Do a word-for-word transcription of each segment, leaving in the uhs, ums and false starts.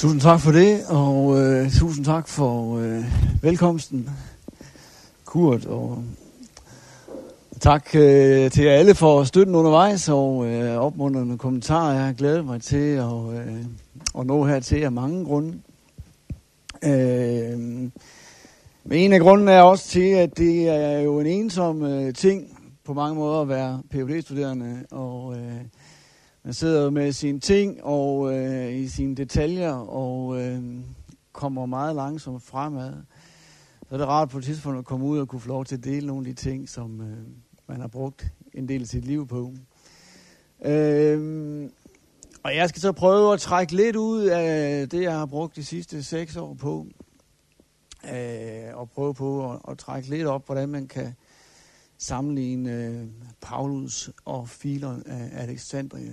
Tusind tak for det, og øh, tusind tak for øh, velkomsten, Kurt, og tak øh, til jer alle for støtten undervejs og øh, opmuntrende kommentarer. Jeg har glædet mig til at, øh, at nå hertil af mange grunde. Øh, men en af grundene er også til, at det er jo en ensom øh, ting på mange måder at være P H D-studerende, og øh, man sidder jo med sine ting og øh, i sine detaljer og øh, kommer meget langsomt fremad. Så er det rart på et tidspunkt at komme ud og kunne få lov til at dele nogle af de ting, som øh, man har brugt en del af sit liv på. Øh, og jeg skal så prøve at trække lidt ud af det, jeg har brugt de sidste seks år på. Øh, og prøve på at, at trække lidt op, hvordan man kan sammenligne øh, Paulus og Philon af Alexandria.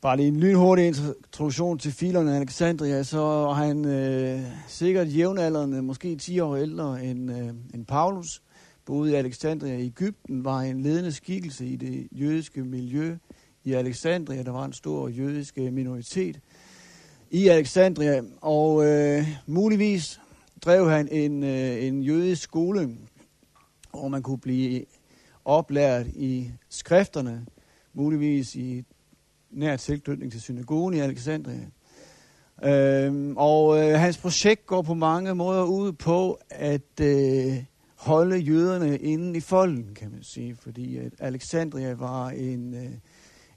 Bare lige en lynhurtig introduktion til Philon af Alexandria, så er han øh, sikkert jævnaldrende, måske ti år ældre end, øh, end Paulus. Boede i Alexandria i Egypten, var en ledende skikkelse i det jødiske miljø i Alexandria. Der var en stor jødisk minoritet i Alexandria, og øh, muligvis drev han en, øh, en jødisk skole, hvor man kunne blive oplært i skrifterne, muligvis i nær tilknytning til synagogen i Alexandria. Øhm, og øh, hans projekt går på mange måder ud på at øh, holde jøderne inden i folden, kan man sige, fordi at Alexandria var en, øh,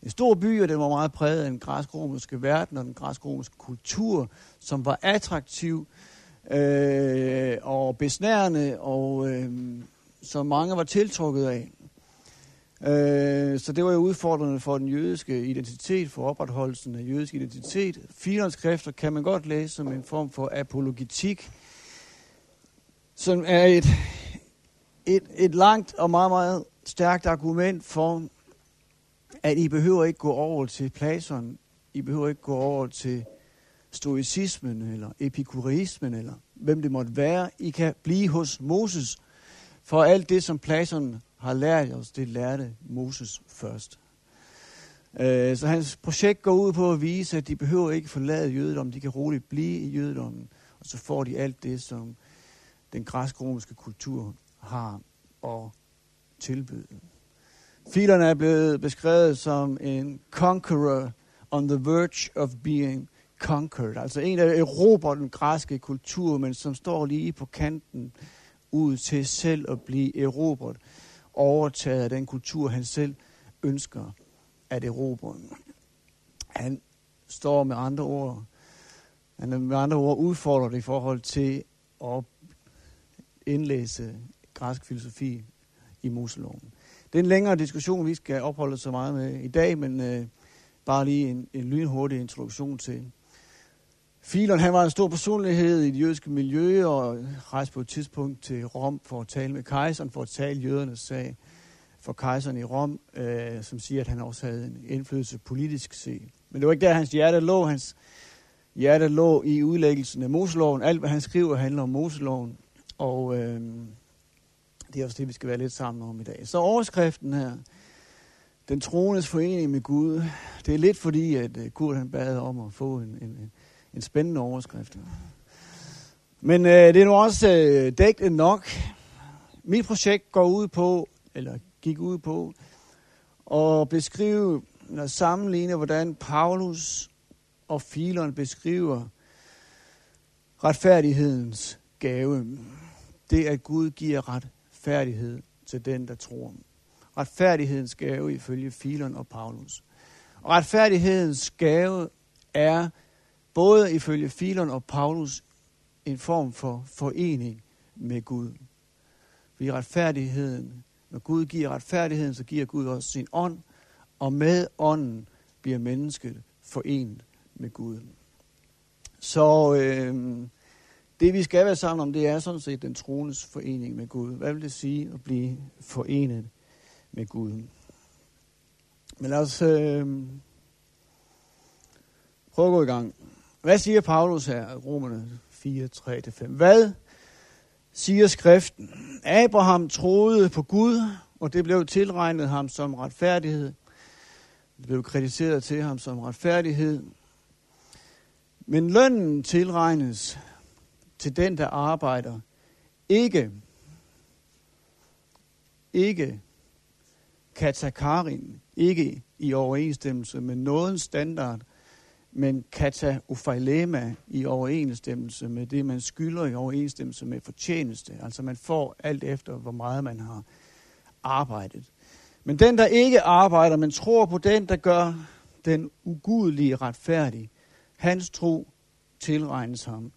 en stor by, og den var meget præget af den græsk-romerske verden og den græsk-romerske kultur, som var attraktiv øh, og besnærende, og øh, som mange var tiltrukket af. Øh, så det var jo udfordrende for den jødiske identitet, for opretholdelsen af jødisk identitet. Philons skrifter kan man godt læse som en form for apologetik, som er et, et, et langt og meget, meget stærkt argument for, at I behøver ikke gå over til Platon, I behøver ikke gå over til stoicismen eller epikurismen eller hvem det måtte være. I kan blive hos Moses, for alt det, som Platon har lært os, det lærte Moses først. Øh, så hans projekt går ud på at vise, at de behøver ikke forlade jødedommen, de kan roligt blive i jødedommen, og så får de alt det, som den græsk-romerske kultur har at tilbyde. Philon er blevet beskrevet som en conqueror on the verge of being conquered, altså en, der erobrer den græske kultur, men som står lige på kanten ud til selv at blive erobret, overtaget af den kultur, han selv ønsker at erobre. Han står med andre ord, han er med andre ord udfordret i forhold til at indlæse græsk filosofi i Moseloven. Det er en længere diskussion, vi skal opholde så meget med i dag, men øh, bare lige en, en lynhurtig introduktion til Philon. Han var en stor personlighed i det jødiske miljø og rejste på et tidspunkt til Rom for at tale med kejseren, for at tale jødernes sag for kejseren i Rom, øh, som siger, at han også havde en indflydelse politisk set. Men det var ikke der, hans hjerte lå. Hans hjerte lå i udlæggelsen af Moseloven. Alt, hvad han skriver, handler om Moseloven, og øh, det er også det, vi skal være lidt sammen om i dag. Så overskriften her, den troendes forening med Gud, det er lidt fordi, at Kurt han bad om at få en... en En spændende overskrift. Men øh, det er nu også øh, dækket nok. Mit projekt går ud på, eller gik ud på, at beskrive, eller sammenligne, hvordan Paulus og Philon beskriver retfærdighedens gave. Det, at Gud giver retfærdighed til den, der tror. Retfærdighedens gave ifølge Philon og Paulus. Og retfærdighedens gave er både ifølge Philon og Paulus en form for forening med Gud. Fordi retfærdigheden, når Gud giver retfærdigheden, så giver Gud også sin ånd, og med ånden bliver mennesket forenet med Gud. Så øh, det vi skal være sammen om, det er sådan set den troendes forening med Gud. Hvad vil det sige at blive forenet med Gud? Men lad os øh, prøve at gå i gang. Hvad siger Paulus her, Romerne fire, tre til fem? Hvad siger skriften? Abraham troede på Gud, og det blev tilregnet ham som retfærdighed. Det blev krediteret til ham som retfærdighed. Men lønnen tilregnes til den, der arbejder, ikke, ikke katakarin, ikke i overensstemmelse med nådens standard, men kata ufejlema i overensstemmelse med det, man skylder i overensstemmelse med fortjeneste. Altså man får alt efter, hvor meget man har arbejdet. Men den, der ikke arbejder, men tror på den, der gør den ugudelige retfærdig, hans tro tilregnes ham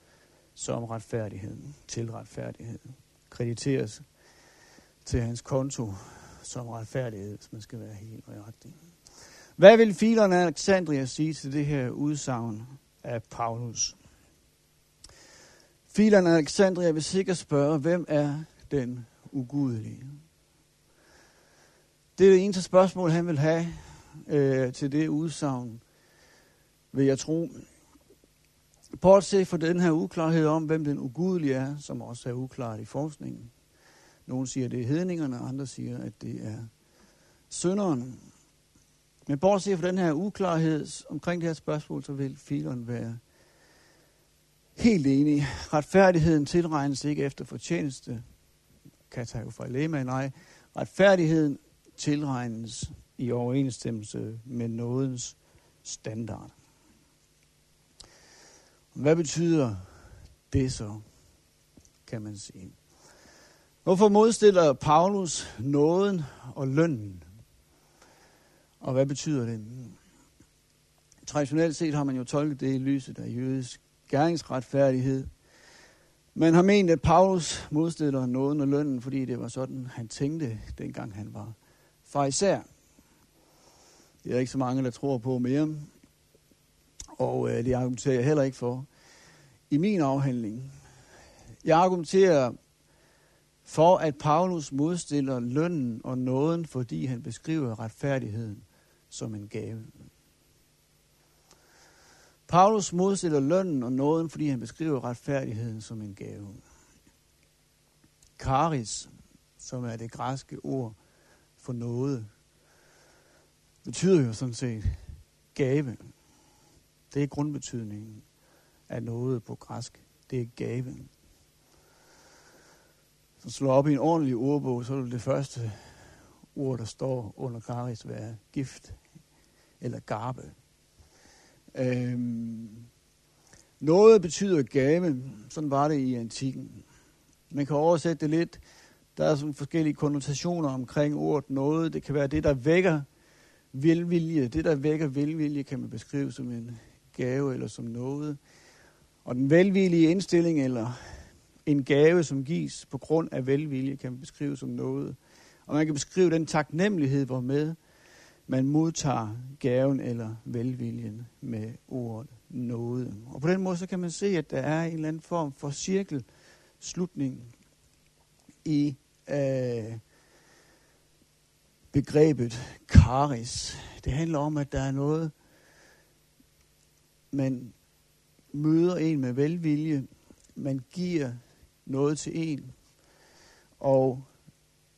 som retfærdighed, til retfærdighed. Krediteres til hans konto som retfærdighed, hvis man skal være helt nøjagtig. Hvad vil Philon af Alexandria sige til det her udsagn af Paulus? Philon af Alexandria vil sikkert spørge, hvem er den ugudelige? Det er det eneste spørgsmål, han vil have øh, til det udsagn, vil jeg tro. Bortset fra den her uklarhed om, hvem den ugudelige er, som også er uklart i forskningen. Nogle siger, det er hedningerne, andre siger, at det er synderne. Men bortset fra den her uklarhed omkring det her spørgsmål, så vil Philon være helt enig. Retfærdigheden tilregnes ikke efter fortjeneste. Katagofalema, nej. Retfærdigheden tilregnes i overensstemmelse med nådens standard. Hvad betyder det så, kan man sige? Hvorfor modstiller Paulus nåden og lønnen? Og hvad betyder det? Traditionelt set har man jo tolket det i lyset af jødisk gerningsretfærdighed. Man har ment, at Paulus modstiller nåden og lønnen, fordi det var sådan, han tænkte, dengang han var farisæer. Det er ikke så mange, der tror på mere. Og øh, det argumenterer jeg heller ikke for i min afhandling. Jeg argumenterer for, at Paulus modstiller lønnen og nåden, fordi han beskriver retfærdigheden som en gave. Paulus modstiller lønnen og nåden, fordi han beskriver retfærdigheden som en gave. Charis, som er det græske ord for nåde, betyder jo sådan set gave. Det er grundbetydningen af nåde på græsk. Det er gave. Så slå op i en ordentlig ordbog, så er det det første ord, der står under charis, være gift eller garbe. Øhm, nåde betyder gave. Sådan var det i antikken. Man kan oversætte det lidt. Der er sådan forskellige konnotationer omkring ordet nåde. Det kan være det, der vækker velvilje. Det, der vækker velvilje, kan man beskrive som en gave eller som nåde. Og den velvillige indstilling eller en gave, som gives på grund af velvilje, kan man beskrive som nåde. Og man kan beskrive den taknemmelighed, hvormed man modtager gaven eller velviljen med ordet nåde. Og på den måde så kan man se, at der er en eller anden form for cirkelslutning i øh, begrebet charis. Det handler om, at der er noget, man møder en med velvilje, man giver noget til en, og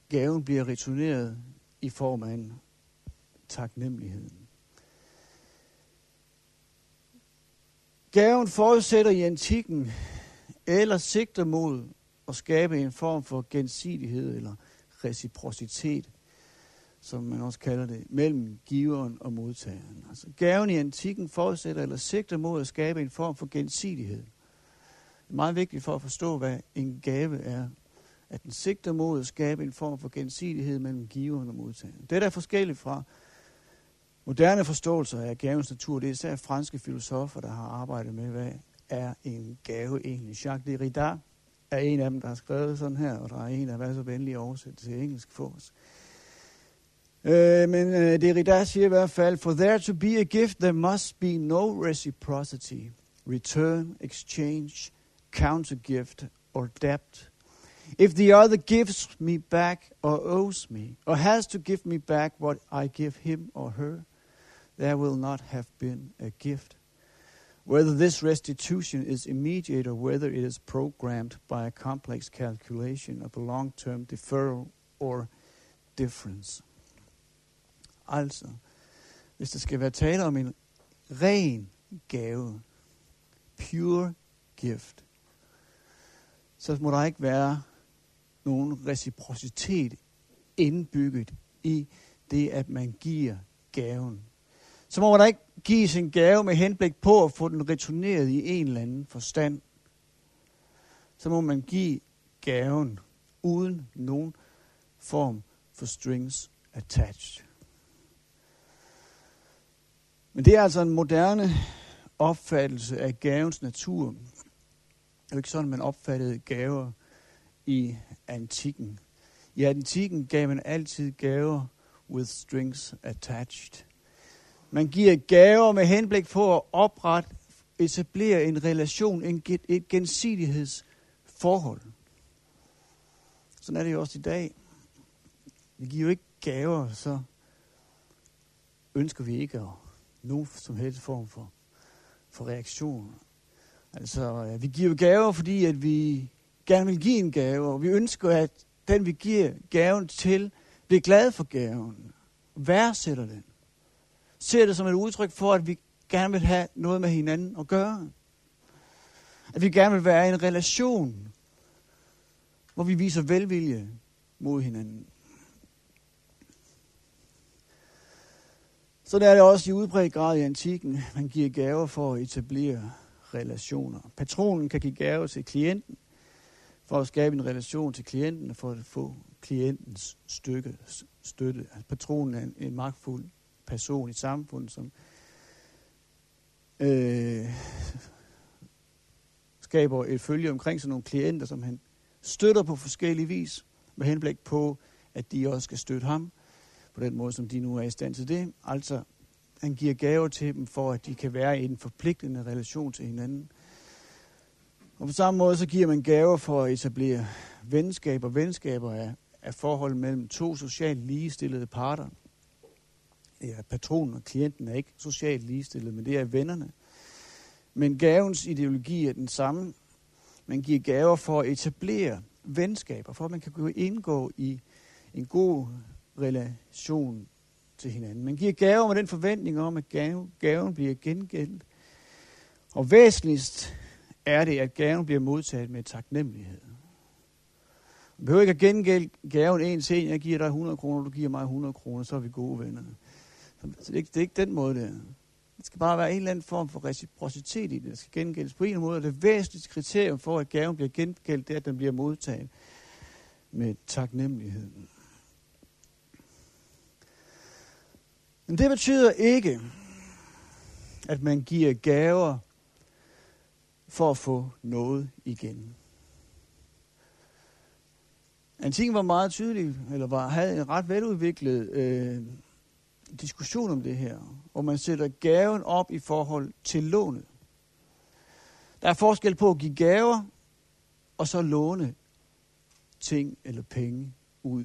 gaven bliver returneret i form af en taknemmelighed. Gaven forudsætter i antikken eller sigter mod at skabe en form for gensidighed eller reciprocitet, som man også kalder det, mellem giveren og modtageren. Altså gaven i antikken forudsætter eller sigter mod at skabe en form for gensidighed. Det er meget vigtigt for at forstå, hvad en gave er. At den sigter mod at skabe en form for gensidighed mellem giveren og modtageren. Det er der forskelligt fra moderne forståelser af gavens natur. Det er især franske filosofer, der har arbejdet med, hvad er en gave egentlig. Jacques Derrida er en af dem, der har skrevet sådan her, og der er en, der har været så venlig at oversætte til engelsk for os. Øh, men øh, Derrida siger i hvert fald, for there to be a gift, there must be no reciprocity, return, exchange, countergift or debt. If the other gives me back or owes me, or has to give me back what I give him or her, there will not have been a gift. Whether this restitution is immediate or whether it is programmed by a complex calculation of a long-term deferral or difference. Altså, hvis der skal være tale om en ren gave, pure gift, så må der ikke være nogen reciprocitet indbygget i det, at man giver gaven. Så må der ikke gives en gave med henblik på at få den returneret i en eller anden forstand. Så må man give gaven uden nogen form for strings attached. Men det er altså en moderne opfattelse af gavens natur. Det er jo ikke sådan, man opfattede gaver i antikken. I antikken gav man altid gaver with strings attached. Man giver gaver med henblik på at oprette, etablere en relation, en, et gensidighedsforhold. Sådan er det jo også i dag. Vi giver jo ikke gaver, så ønsker vi ikke at nogen som helst form for, for reaktion. Altså, vi giver gaver, fordi at vi gerne vil give en gave, og vi ønsker, at den, vi giver gaven til, bliver glad for gaven, værdsætter den. Ser det som et udtryk for, at vi gerne vil have noget med hinanden at gøre. At vi gerne vil være i en relation, hvor vi viser velvilje mod hinanden. Sådan er det også i udbredt grad i antikken. Man giver gaver for at etablere relationer. Patronen kan give gaver til klienten for at skabe en relation til klienten og for at få klientens stykke støtte. Patronen er en, en magtfuld person i samfundet, som øh, skaber et følge omkring sig nogle klienter, som han støtter på forskellige vis, med henblik på, at de også skal støtte ham, på den måde, som de nu er i stand til det. Altså, han giver gaver til dem, for at de kan være i en forpligtende relation til hinanden. Og på samme måde, så giver man gaver for at etablere venskaber. Venskaber er, er forhold mellem to socialt ligestillede parter. Ja, patronen og klienten er ikke socialt ligestillede, men det er vennerne. Men gavens ideologi er den samme. Man giver gaver for at etablere venskaber, for at man kan indgå i en god relation til hinanden. Man giver gaver med den forventning om, at gaven bliver gengældt. Og væsentligst er det, at gaven bliver modtaget med taknemmelighed. Man behøver ikke at gengælde gaven en til en. Jeg giver dig hundrede kroner, du giver mig hundrede kroner, så er vi gode venner. Så det er, ikke, det er ikke den måde, det er. Det skal bare være en eller anden form for reciprocitet i det. Det skal gengældes på en måde. Det væsentligste kriterium for, at gaven bliver gengældt, det er, at den bliver modtaget med taknemmelighed. Men det betyder ikke, at man giver gaver for at få noget igen. Antikken var meget tydelig, eller var, havde en ret veludviklet øh, diskussion om det her, hvor man sætter gaven op i forhold til lånet. Der er forskel på at give gaver, og så låne ting eller penge ud.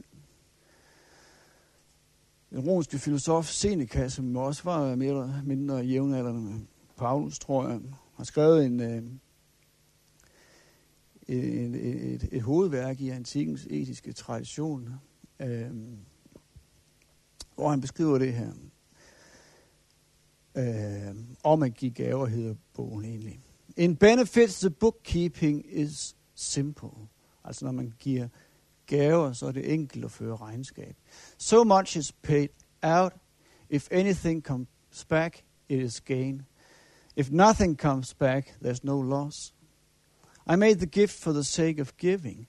Den romerske filosof Seneca, som også var mere eller mindre jævnaldrende med Paulus, tror jeg, har skrevet en, en, en, et, et hovedværk i antikkens etiske tradition, øh, hvor han beskriver det her. Øh, om at give gaver, hedder bogen egentlig. In benefits, the bookkeeping is simple. Altså når man giver gaver, så er det enkelt at føre regnskab. So much is paid out. If anything comes back, it is gain. If nothing comes back, there's no loss. I made the gift for the sake of giving.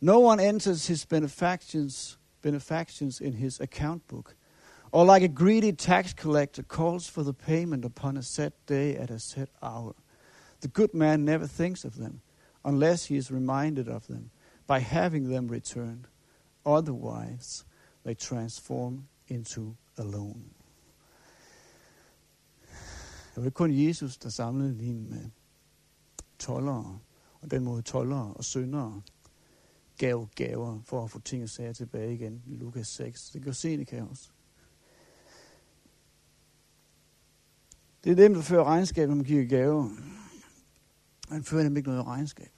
No one enters his benefactions, benefactions in his account book. Or like a greedy tax collector calls for the payment upon a set day at a set hour. The good man never thinks of them, unless he is reminded of them, by having them returned. Otherwise, they transform into a loan. Det var ikke kun Jesus, der samlede lignende med tollere, og den måde tollere og syndere gav gaver for at få ting og sager tilbage igen i Lukas seks. Det gør Seneca også. Det er dem, der fører regnskab, når man giver gaver. Man fører dem ikke noget regnskab.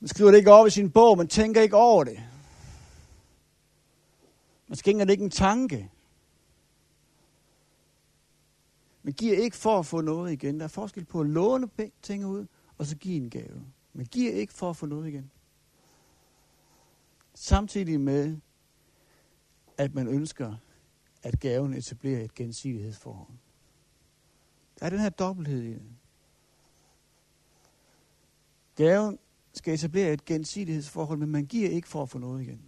Man skriver det ikke op i sin bog, man tænker ikke over det. Man skænker det ikke en tanke. Man giver ikke for at få noget igen. Der er forskel på at låne ting ud, og så give en gave. Man giver ikke for at få noget igen. Samtidig med, at man ønsker, at gaven etablerer et gensidighedsforhold. Der er den her dobbelthed i det. Gaven skal etablere et gensidighedsforhold, men man giver ikke for at få noget igen.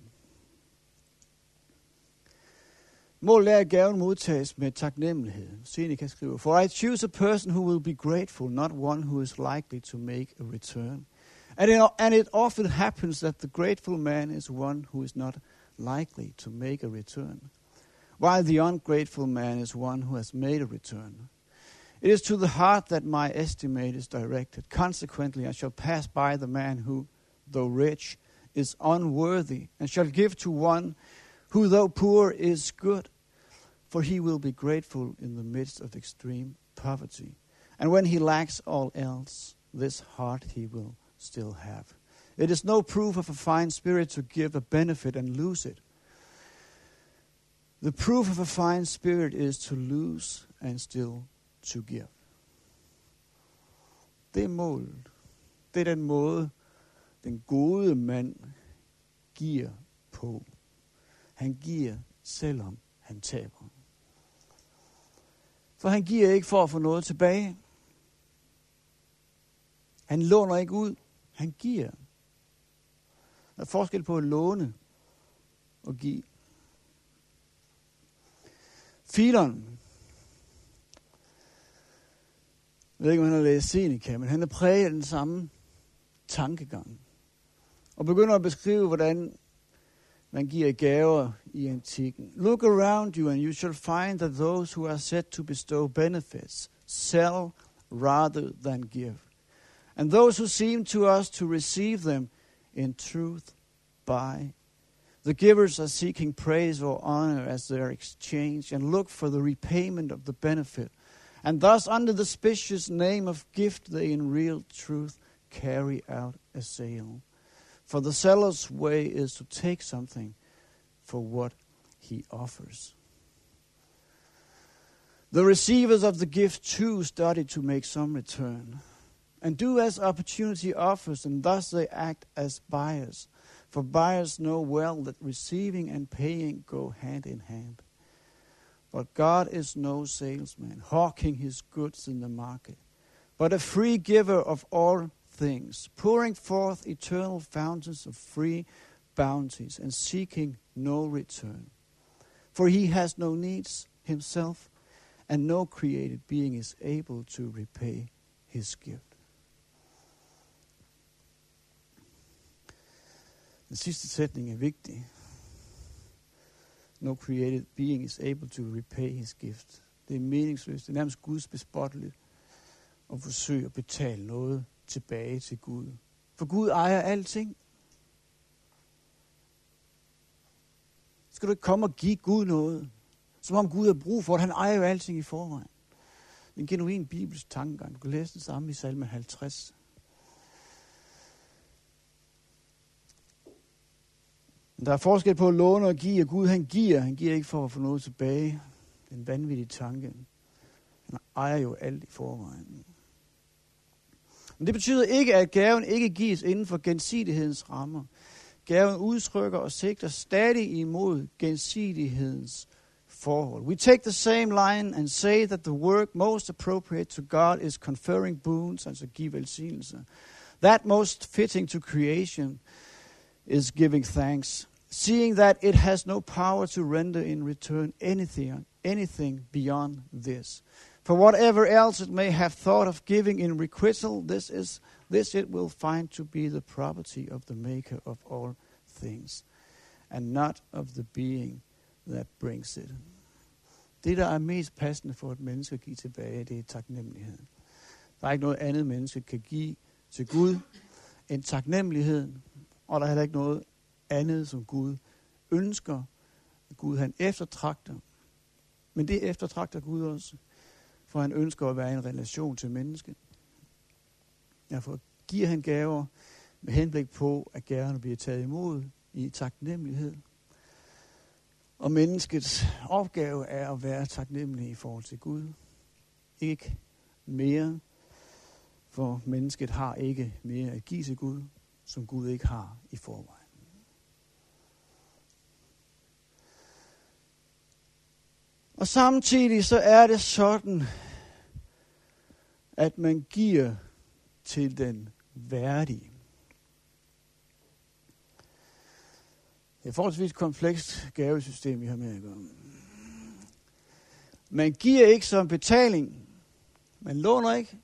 Målet er, at gaven modtages med taknemmelighed. Seneca skriver, for I choose a person who will be grateful, not one who is likely to make a return. And it, and it often happens that the grateful man is one who is not likely to make a return, while the ungrateful man is one who has made a return. It is to the heart that my estimate is directed. Consequently, I shall pass by the man who, though rich, is unworthy, and shall give to one who, though poor, is good. For he will be grateful in the midst of extreme poverty. And when he lacks all else, this heart he will still have. It is no proof of a fine spirit to give a benefit and lose it. The proof of a fine spirit is to lose and still to give. Det er målet. Det er den måde, den gode mand giver på. Han giver, selvom han taber. For han giver ikke for at få noget tilbage. Han låner ikke ud. Han giver. Der er forskel på at låne og give. Philon, jeg ved ikke, om han har læst Seneca, men han er præget af den samme tankegang. Og begynder at beskrive, hvordan man giver gaver i antikken. Look around you, and you shall find that those who are said to bestow benefits sell rather than give. And those who seem to us to receive them in truth buy. The givers are seeking praise or honor as their exchange, and look for the repayment of the benefit. And thus, under the specious name of gift, they in real truth carry out a sale. For the seller's way is to take something for what he offers. The receivers of the gift too study to make some return, and do as opportunity offers, and thus they act as buyers. For buyers know well that receiving and paying go hand in hand. But God is no salesman, hawking his goods in the market, but a free giver of all things, pouring forth eternal fountains of free bounties and seeking no return. For he has no needs himself, and no created being is able to repay his gift. Den sidste sætning er vigtig. No created being is able to repay his gift. Det er meningsløst. Det er nærmest Guds bespotteligt at forsøge at betale noget tilbage til Gud. For Gud ejer alting. Skal du ikke komme og give Gud noget? Som om Gud har brug for det. Han ejer jo alting i forvejen. Det er en genuin bibelsk tankegang. Du kan læse det samme i Salme halvtreds. Der er forskel på at låne og give, og Gud han giver. Han giver ikke for at få noget tilbage. Den vanvittige tanke. Han ejer jo alt i forvejen. Men det betyder ikke, at gaven ikke gives inden for gensidighedens rammer. Gaven udtrykker og sigter stadig imod gensidighedens forhold. We take the same line and say that the work most appropriate to God is conferring boons, altså give velsignelser. That most fitting to creation is giving thanks, seeing that it has no power to render in return anything, anything beyond this. For whatever else it may have thought of giving in requital, this is this it will find to be the property of the maker of all things, and not of the being that brings it. Det, der er mest passende for et menneske at give tilbage, det er taknemmelighed. Der er ikke noget andet menneske kan give til Gud end taknemmeligheden. Og der er heller ikke noget andet, som Gud ønsker. Gud han eftertragter. Men det eftertragter Gud også. For han ønsker at være i en relation til mennesket. Derfor giver han gaver med henblik på, at gaverne bliver taget imod i taknemmelighed. Og menneskets opgave er at være taknemmelig i forhold til Gud. ikke mere, for mennesket har ikke mere at give til Gud, som Gud ikke har i forvejen. Og samtidig så er det sådan, at man giver til den værdige. Det er et forholdsvis komplekst gavesystem, vi har med at gøre. Man giver ikke som betaling. Man låner ikke.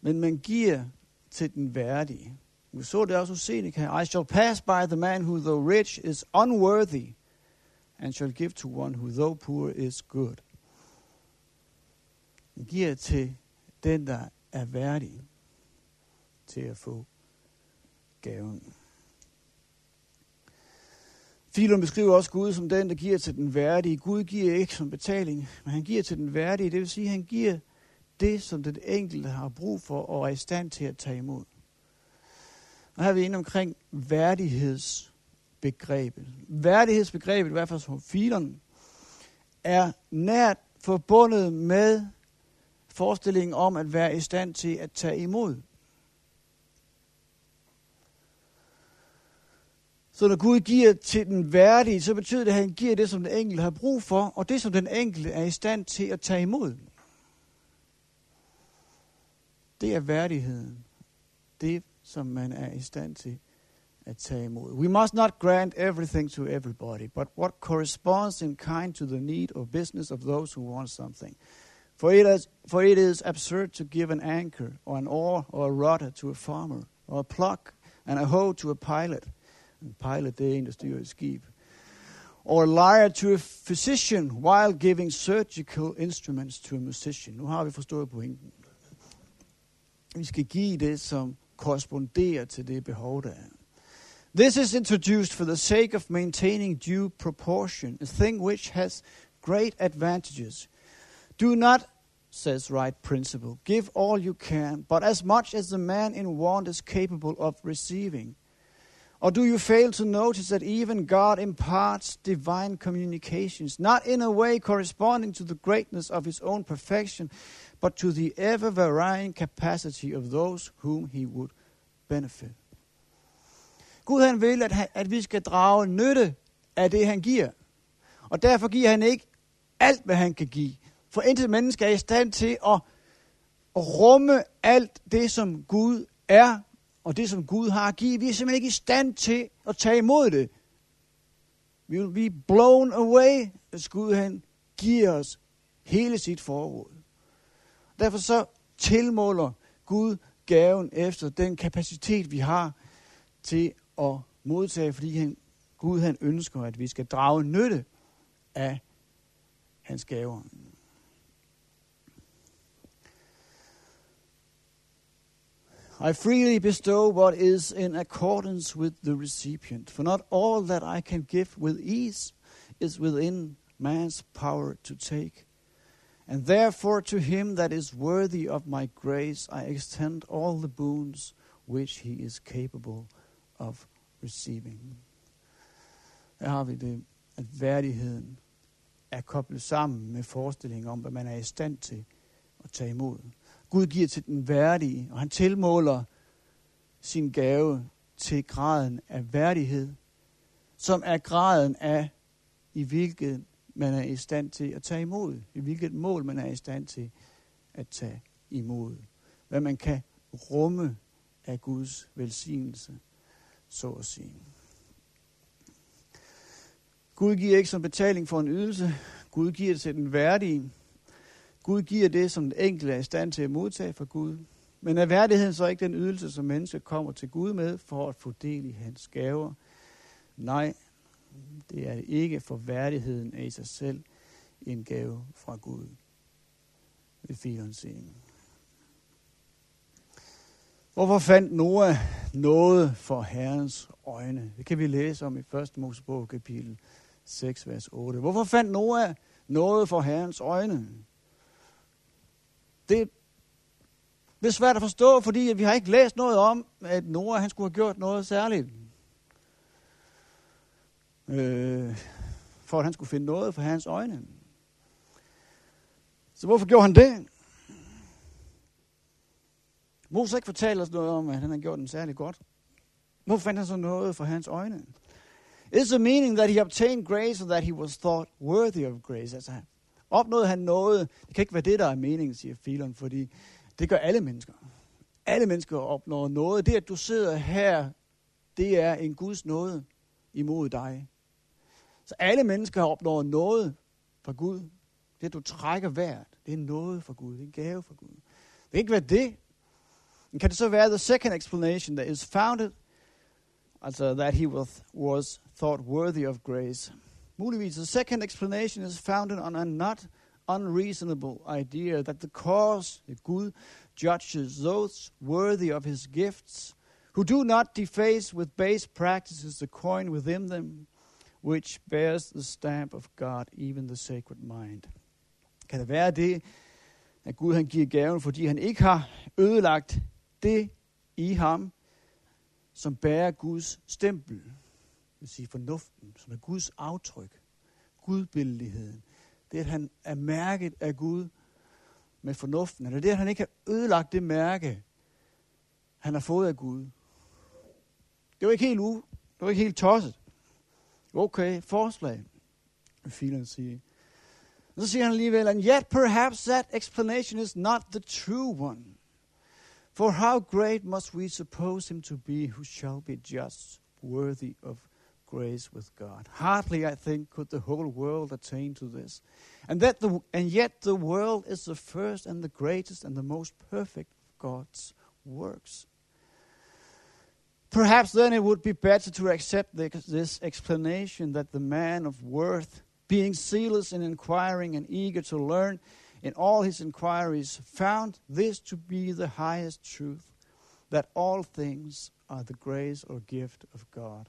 Men man giver til den værdige. Vi så det også hos Seneca. I shall pass by the man who though rich is unworthy, and shall give to one who though poor is good. Man giver til den, der er værdig til at få gaven. Philon beskriver også Gud som den, der giver til den værdige. Gud giver ikke som betaling, men han giver til den værdige. Det vil sige, at han giver det, som den enkelte har brug for og er i stand til at tage imod. Og her er vi inde omkring værdighedsbegrebet. Værdighedsbegrebet, i hvert fald som Philon, er nært forbundet med forestillingen om at være i stand til at tage imod. Så når Gud giver til den værdige, så betyder det, at han giver det, som den enkelte har brug for, og det, som den enkelte er i stand til at tage imod. Det er værdigheden. Det, som man er i stand til at tage imod. We must not grant everything to everybody, but what corresponds in kind to the need or business of those who want something. For it is, for it is absurd to give an anchor, or an oar, or a rudder to a farmer, or a pluck and a hoe to a pilot. En pilot, det er en, der styrer et skib. Or liar to a physician, while giving surgical instruments to a musician. Nu har vi forstået pointen. Vi skal give det, som korresponderer til det behov, der er. This is introduced for the sake of maintaining due proportion, a thing which has great advantages. Do not, says right principle, give all you can, but as much as the man in want is capable of receiving. Or do you fail to notice that even God imparts divine communications, not in a way corresponding to the greatness of his own perfection, but to the ever-varying capacity of those whom he would benefit? Gud han vil, at, han, at vi skal drage nytte af det, han giver. Og derfor giver han ikke alt, hvad han kan give. For intet menneske er i stand til at rumme alt det, som Gud er, og det, som Gud har at give. Vi er simpelthen ikke i stand til at tage imod det. Vi vil blive blown away, hvis Gud han giver os hele sit forråd. Derfor så tilmåler Gud gaven efter den kapacitet, vi har til at modtage, fordi han, Gud han ønsker, at vi skal drage nytte af hans gaver. I freely bestow what is in accordance with the recipient, for not all that I can give with ease is within man's power to take. And therefore to him that is worthy of my grace, I extend all the boons which he is capable of receiving. Her har vi det, at værdigheden er koblet sammen med forestillingen om, hvad man er i stand til at tage imod. Gud giver til den værdige, og han tilmåler sin gave til graden af værdighed, som er graden af, i hvilket man er i stand til at tage imod, i hvilket mål man er i stand til at tage imod. Hvad man kan rumme af Guds velsignelse, så at sige. Gud giver ikke som betaling for en ydelse, Gud giver til den værdige. Gud giver det, som den enkelte er i stand til at modtage fra Gud. Men er værdigheden så ikke den ydelse, som mennesket kommer til Gud med for at få del i hans gaver? Nej, det er det ikke, for værdigheden er i sig selv en gave fra Gud. Ved Philons siden. Hvorfor fandt Noah noget for Herrens øjne? Det kan vi læse om i første Mosebog, kapitel seks, vers otte. Hvorfor fandt Noah noget for Herrens øjne? Det er svært at forstå, fordi vi har ikke læst noget om, at Noah han skulle have gjort noget særligt. Øh, for at han skulle finde noget for hans øjne. Så hvorfor gjorde han det? Moses har ikke fortalt os noget om, at han har gjort den særlig godt. Hvorfor fandt han så noget for hans øjne? It's the meaning that he obtained grace, and that he was thought worthy of grace. Altså, opnåede han noget? Det kan ikke være det, der er meningen, siger Philon, fordi det gør alle mennesker. Alle mennesker opnår noget. Det, at du sidder her, det er en Guds nåde imod dig. Så alle mennesker opnår noget fra Gud. Det, at du trækker vejret, det er noget fra Gud. Det er en gave fra Gud. Det kan ikke være det. Men kan det så være the second explanation that is founded? Altså, that he was, was thought worthy of grace. Muligvis, the second explanation is founded on a not unreasonable idea that the cause, that Gud, judges those worthy of his gifts, who do not deface with base practices the coin within them, which bears the stamp of God, even the sacred mind. Kan det være det, at Gud han giver gaven, fordi han ikke har ødelagt det i ham, som bærer Guds stempel, det vil sige fornuften, som er Guds aftryk, gudbilligheden. Det, at han er mærket af Gud med fornuften, eller det, at han ikke har ødelagt det mærke, han har fået af Gud. Det var ikke helt u, det var ikke helt tosset. Okay, forslag, vil Philon sige. Så siger han alligevel, and yet perhaps that explanation is not the true one. For how great must we suppose him to be who shall be just, worthy of grace with God? Hardly, I think, could the whole world attain to this. And that the and yet the world is the first and the greatest and the most perfect of God's works. Perhaps then it would be better to accept the, this explanation that the man of worth, being zealous in inquiring and eager to learn, in all his inquiries, found this to be the highest truth, that all things are the grace or gift of God.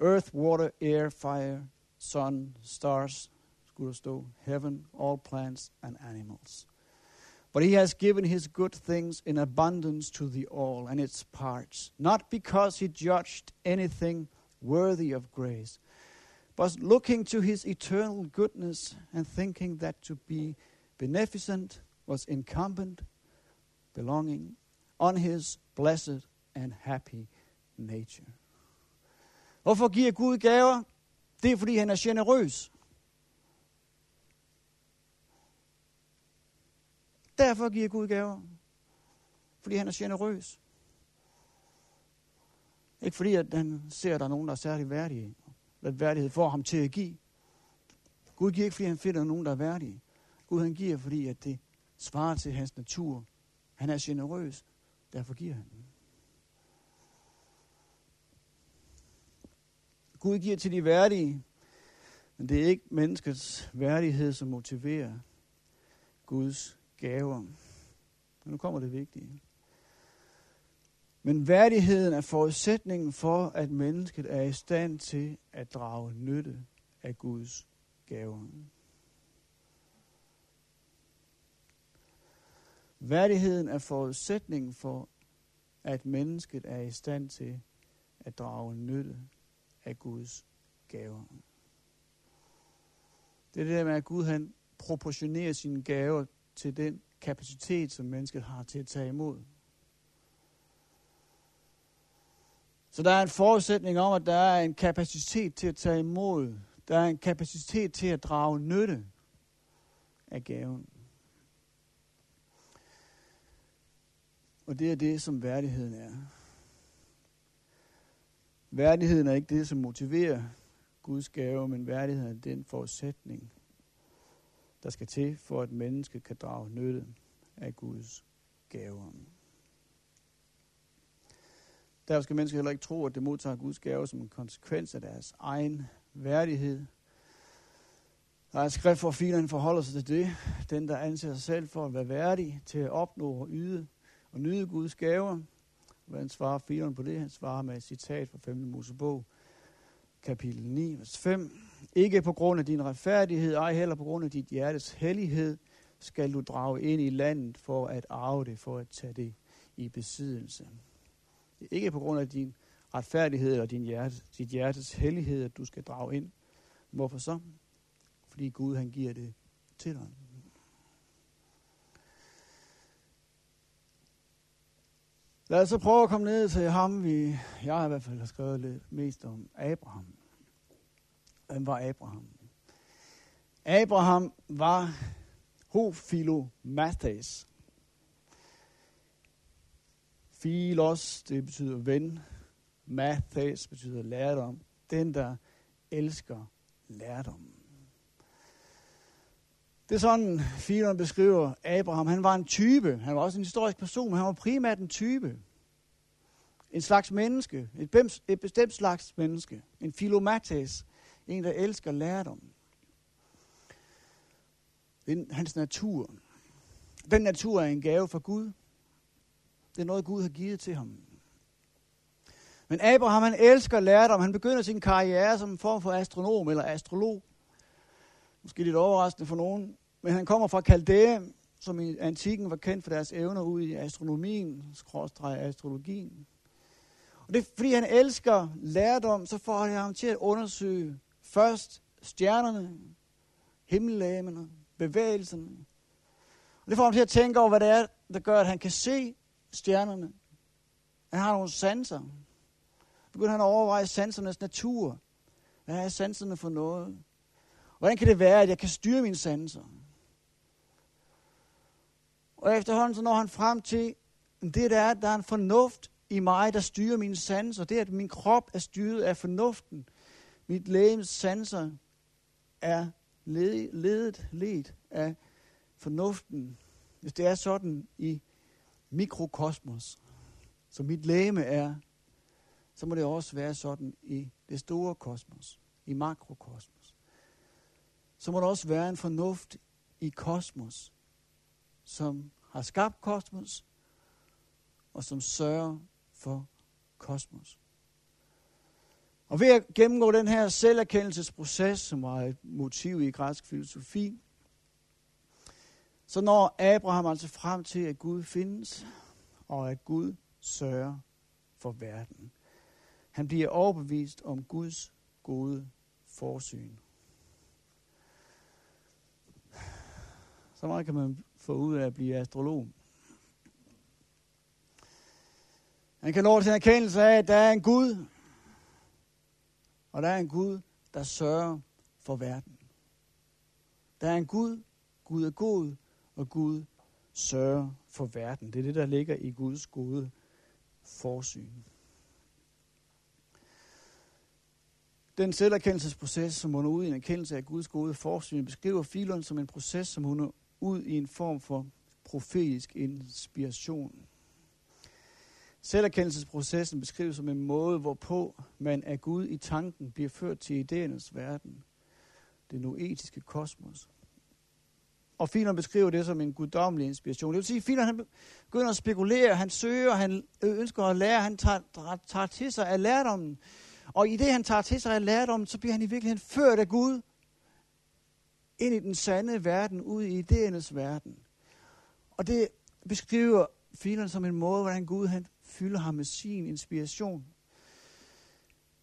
Earth, water, air, fire, sun, stars, skulle der stå, heaven, all plants and animals. But he has given his good things in abundance to the all and its parts, not because he judged anything worthy of grace, but looking to his eternal goodness and thinking that to be beneficent was incumbent, belonging on his blessed and happy nature. Hvorfor giver Gud gaver? Det er, fordi han er generøs. Derfor giver Gud gaver. Fordi han er generøs. Ikke fordi, at han ser, at der er nogen, der er særlig værdige. Eller at værdighed får ham til at give. Gud giver ikke, fordi han finder nogen, der er værdige. Gud han giver, fordi at det svarer til hans natur. Han er generøs, derfor giver han. Gud giver til de værdige, men det er ikke menneskets værdighed, som motiverer Guds gaver. Men nu kommer det vigtige. Men værdigheden er forudsætningen for, at mennesket er i stand til at drage nytte af Guds gaver. Værdigheden er forudsætningen for, at mennesket er i stand til at drage nytte af Guds gaver. Det er det der med, at Gud han proportionerer sine gaver til den kapacitet, som mennesket har til at tage imod. Så der er en forudsætning om, at der er en kapacitet til at tage imod. Der er en kapacitet til at drage nytte af gaven. Og det er det, som værdigheden er. Værdigheden er ikke det, som motiverer Guds gave, men værdigheden er den forudsætning, der skal til, for at mennesket kan drage nytte af Guds gaver. Derfor skal mennesker heller ikke tro, at det modtager Guds gave som en konsekvens af deres egen værdighed. Der er et skrift, hvor Philon forholder sig til det. Den, der anser sig selv for at være værdig til at opnå og yde, og nyde Guds gaver. Hvordan svarer Philon på det? Han svarer med et citat fra femte Mosebog, kapitel ni, vers fem. Ikke på grund af din retfærdighed, ej heller på grund af dit hjertes hellighed, skal du drage ind i landet for at arve det, for at tage det i besiddelse. Ikke på grund af din retfærdighed eller din hjerte, dit hjertes hellighed, at du skal drage ind. Hvorfor så? Fordi Gud han giver det til dig. Lad os så prøve at komme ned til ham, vi, jeg i hvert fald har skrevet lidt mest om, Abraham. Hvem var Abraham? Abraham var hofilomates. Philos, det betyder ven. Mates betyder lærdom. Den, der elsker lærdom. Det er sådan, Philon beskriver Abraham. Han var en type. Han var også en historisk person, men han var primært en type. En slags menneske. Et, bems, et bestemt slags menneske. En philomates. En, der elsker lærdom. Den, hans natur. Den natur er en gave fra Gud. Det er noget, Gud har givet til ham. Men Abraham, han elsker lærdom. Han begynder sin karriere som en form for astronom eller astrolog. Måske lidt overraskende for nogen. Men han kommer fra Kaldæa, som i antikken var kendt for deres evner ud i astronomien, skråstreg astrologien. Og det er, fordi han elsker lærdom, så får han ham til at undersøge først stjernerne, himmellegemerne, bevægelserne. Og det får ham til at tænke over, hvad det er, der gør, at han kan se stjernerne. Han har nogle sanser. Begynder han at overveje sansernes natur. Hvad er sanserne for noget? Hvordan kan det være, at jeg kan styre mine sanser? Og efterhånden så når han frem til, at det der er, at der er en fornuft i mig, der styrer mine sanser. Det er, at min krop er styret af fornuften. Mit legems sanser er ledet, ledt af fornuften. Hvis det er sådan i mikrokosmos, som mit legeme er, så må det også være sådan i det store kosmos, i makrokosmos. Så må der også være en fornuft i kosmos, som har skabt kosmos, og som sørger for kosmos. Og ved at gennemgå den her selverkendelsesproces, som var et motiv i græsk filosofi, så når Abraham altså frem til, at Gud findes, og at Gud sørger for verden. Han bliver overbevist om Guds gode forsyn. Så meget kan man få ud af at blive astrolog. Han kan nå til en erkendelse af, at der er en Gud. Og der er en Gud, der sørger for verden. Der er en Gud, Gud er god, og Gud sørger for verden. Det er det, der ligger i Guds gode forsyn. Den selverkendelsesproces, som munder ud i en erkendelse af Guds gode forsyn, beskriver Philon som en proces, som munder ud i en form for profetisk inspiration. Selverkendelsesprocessen beskrives som en måde, hvorpå man af Gud i tanken bliver ført til idéernes verden, det noetiske kosmos. Og Philon beskriver det som en guddommelig inspiration. Det vil sige, at Philon han begynder at spekulere, han søger, han ønsker at lære, han tager, tager til sig af lærdommen. Og i det, han tager til sig af lærdommen, så bliver han i virkeligheden ført af Gud ind i den sande verden, ud i idéernes verden. Og det beskriver Philon som en måde, hvordan Gud han fylder ham med sin inspiration.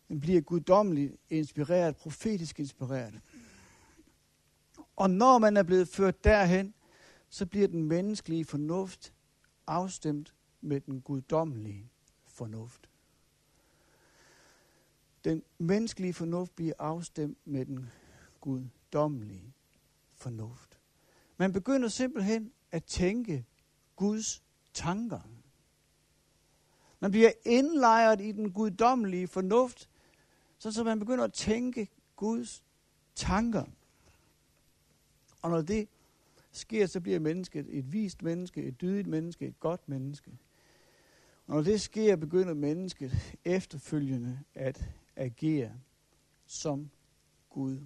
Den bliver guddommeligt inspireret, profetisk inspireret. Og når man er blevet ført derhen, så bliver den menneskelige fornuft afstemt med den guddommelige fornuft. Den menneskelige fornuft bliver afstemt med den guddommelige fornuft. Man begynder simpelthen at tænke Guds tanker. Man bliver indlejret i den guddommelige fornuft, så man begynder at tænke Guds tanker. Og når det sker, så bliver mennesket et vist menneske, et dydigt menneske, et godt menneske. Og når det sker, begynder mennesket efterfølgende at agerer som Gud.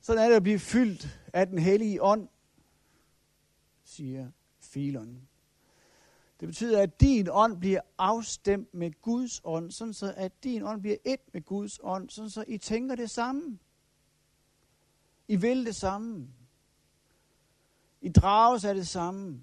Sådan er det at blive fyldt af den hellige ånd, siger Philon. Det betyder, at din ånd bliver afstemt med Guds ånd, sådan så at din ånd bliver et med Guds ånd, sådan så I tænker det samme. I vil det samme. I drages af det samme.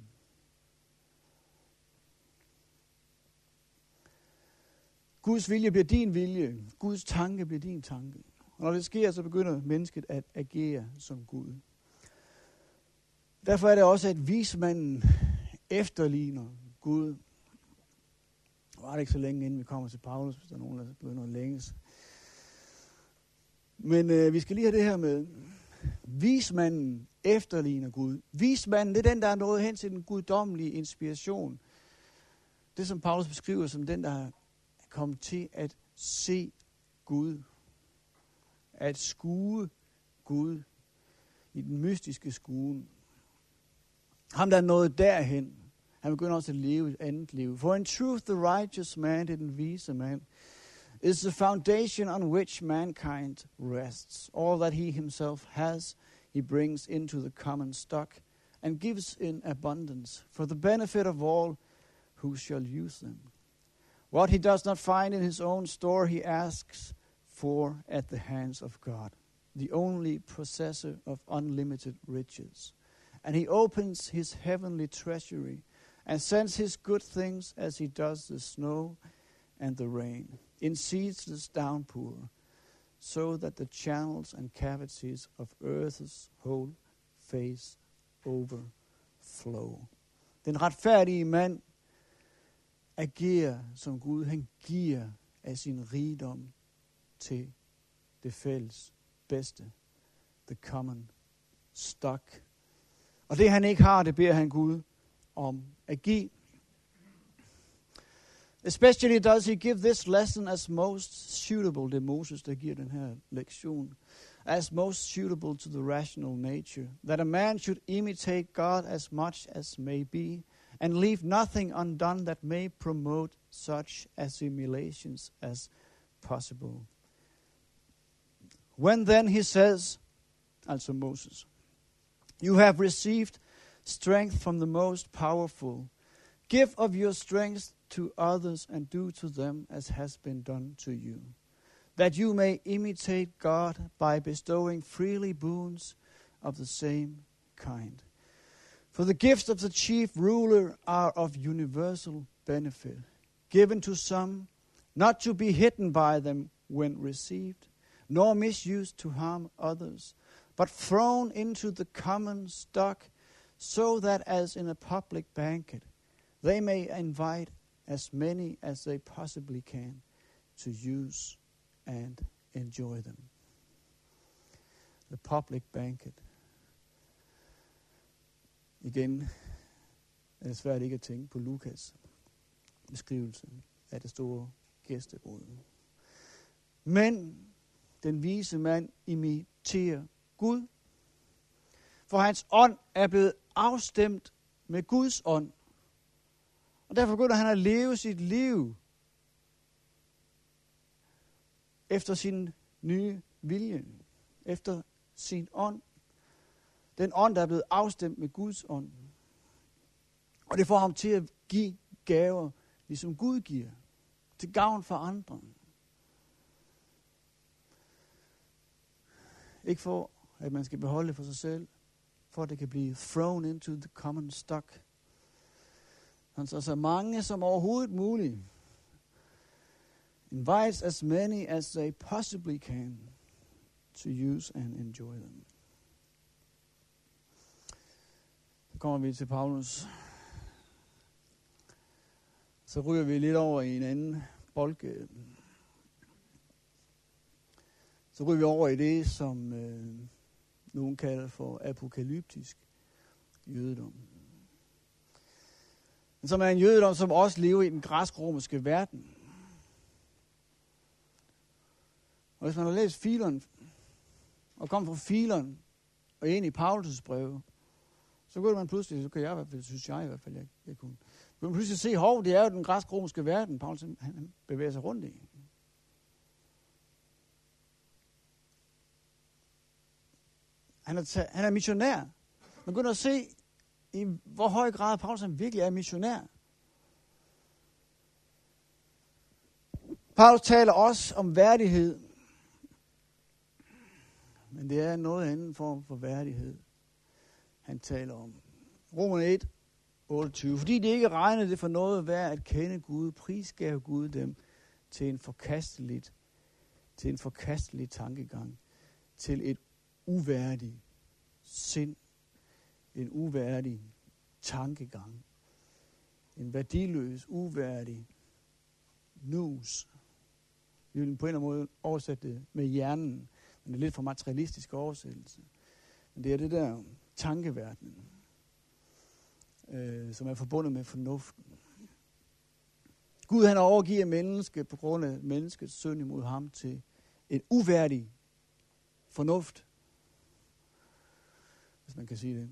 Guds vilje bliver din vilje. Guds tanke bliver din tanke. Og når det sker, så begynder mennesket at agere som Gud. Derfor er det også, at vismanden efterligner Gud. Det var det ikke så længe, inden vi kommer til Paulus, hvis der er nogen, der begynder at længes. Men øh, vi skal lige have det her med. Vismanden efterligner Gud. Vismanden, det er den, der er nået hen til den guddommelige inspiration. Det, som Paulus beskriver som den, der er kommet til at se Gud. At skue Gud i den mystiske skuen. Ham, der er nået derhen, han begynder også at leve et andet liv. For in truth, the righteous man, det er den vise mand, is the foundation on which mankind rests. All that he himself has, he brings into the common stock and gives in abundance for the benefit of all who shall use them. What he does not find in his own store, he asks for at the hands of God, the only possessor of unlimited riches. And he opens his heavenly treasury and sends his good things as he does the snow and the rain, in ceaseless downpour, so that the channels and cavities of earth's whole face overflow. Den retfærdige mand agerer som Gud. Han giver af sin rigdom til det fælles bedste, the common stock. Og det han ikke har, det beder han Gud om at give. Especially does he give this lesson as most suitable, det Moses, der giver den her lektion, as most suitable to the rational nature, that a man should imitate God as much as may be, and leave nothing undone that may promote such assimilations as possible. When then he says, also Moses, you have received strength from the most powerful. Give of your strength to others and do to them as has been done to you, that you may imitate God by bestowing freely boons of the same kind. For the gifts of the chief ruler are of universal benefit, given to some, not to be hidden by them when received, nor misused to harm others, but thrown into the common stock, so that as in a public banquet, they may invite as many as they possibly can to use and enjoy them. The public banquet. Igen er det svært ikke at tænke på Lukas beskrivelse af det store gæsteråd. Men den vise mand imiterer Gud, for hans ånd er blevet afstemt med Guds ånd. Og derfor begynder han at leve sit liv efter sin nye vilje, efter sin ånd. Den ånd, der er blevet afstemt med Guds ånd. Og det får ham til at give gaver, ligesom Gud giver, til gavn for andre. Ikke for, at man skal beholde det for sig selv, for at det kan blive thrown into the common stock. Så så mange som overhovedet muligt. Invites as many as they possibly can to use and enjoy them. Så kommer vi til Paulus. Så ryger vi lidt over i en anden boldgade. Så ryger vi over i det, som øh, nogen kalder for apokalyptisk jødedom. Som er en jødedom, som også lever i den græsk-romerske verden. Og hvis man har læst Philon, og kom fra Philon, og ind i Paulus' breve, så kunne man pludselig, så kan jeg i hvert fald, synes jeg i hvert fald, jeg, jeg kunne, kunne pludselig se, hov, det er jo den græsk-romerske verden, Paulus han, han bevæger sig rundt i. Han er, han er missionær. Man kunne også se, i hvor høj grad Paulus han virkelig er missionær. Paulus taler også om værdighed. Men det er noget anden form for værdighed, han taler om. Romerne et, otteogtyve. Fordi de ikke regnede det for noget værd at kende Gud, prisgav Gud dem til en forkastelig, til en forkastelig tankegang, til et uværdigt sind. En uværdig tankegang. en værdiløs, uværdig nus. Vi vil på en eller anden måde oversætte det med hjernen, men det er lidt for materialistisk oversættelse. Men det er det der tankeverdenen, øh, som er forbundet med fornuften. Gud han overgiver mennesket på grund af menneskets synd imod ham til en uværdig fornuft, hvis man kan sige det.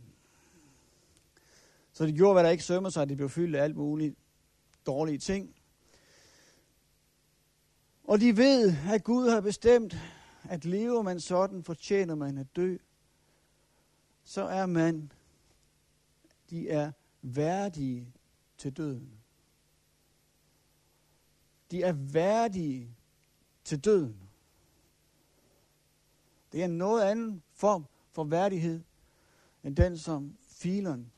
Så det gjorde, hvad der ikke sømmer sig, at det blev fyldt af alt muligt dårlige ting. Og de ved, at Gud har bestemt, at lever man sådan, fortjener man at dø. Så er man, de er værdige til døden. De er værdige til døden. Det er en noget anden form for værdighed, end den, som Philon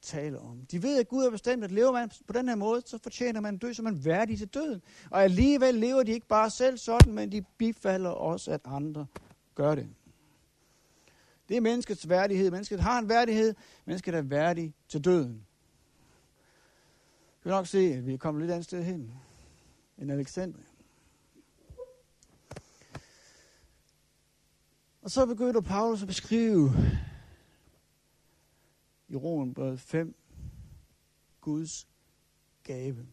taler om. De ved, at Gud har bestemt, at lever man på den her måde, så fortjener man at dø, så man er værdig til døden. Og alligevel lever de ikke bare selv sådan, men de bifalder også, at andre gør det. Det er menneskets værdighed. Mennesket har en værdighed. Mennesket er værdig til døden. Du kan nok se, at vi er kommet lidt andet sted hen end Alexandria. Og så begynder Paulus at beskrive i Romerbrevet fem Guds gave,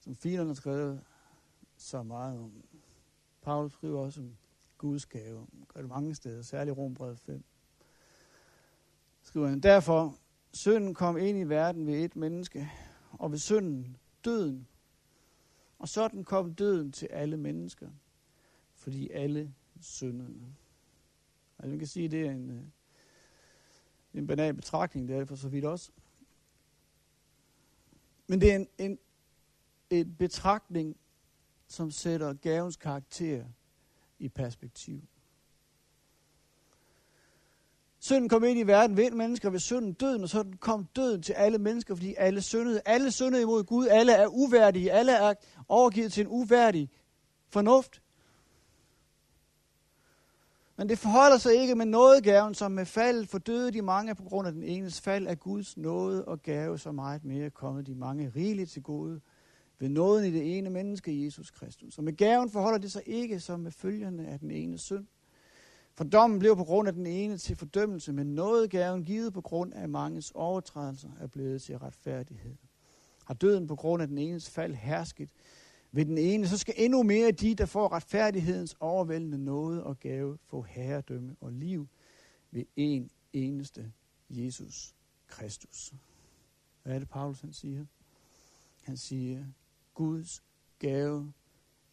som Philon har skrevet så meget om. Paulus skriver også om Guds gave, gør det mange steder, særligt i Romerbrevet fem. Skriver han, derfor synden kom ind i verden ved et menneske, og ved synden døden. Og sådan kom døden til alle mennesker, fordi alle syndede. Altså man kan sige, at det er en, en banal betragtning, det er det for så vidt også. Men det er en, en, en betragtning, som sætter gavens karakter i perspektiv. Synden kom ind i verden ved mennesker, ved synden døden, og sådan kom døden til alle mennesker, fordi alle syndede. Alle syndede imod Gud, alle er uværdige, alle er overgivet til en uværdig fornuft. Men det forholder sig ikke med nådegaven, som med faldet fordøde de mange på grund af den enes fald, af Guds nåde og gave så meget mere kommet de mange rigeligt til gode ved nåden i det ene menneske, Jesus Kristus. Og med gaven forholder det sig ikke som med følgerne af den ene synd. For dommen blev på grund af den ene til fordømmelse, men nådegaven givet på grund af manges overtrædelser er blevet til retfærdighed. Har døden på grund af den enes fald hersket ved den ene, så skal endnu mere de, der får retfærdighedens overvældende nåde og gave, få herredømme og liv ved en eneste Jesus Kristus. Hvad er det, Paulus han siger? Han siger, Guds gave,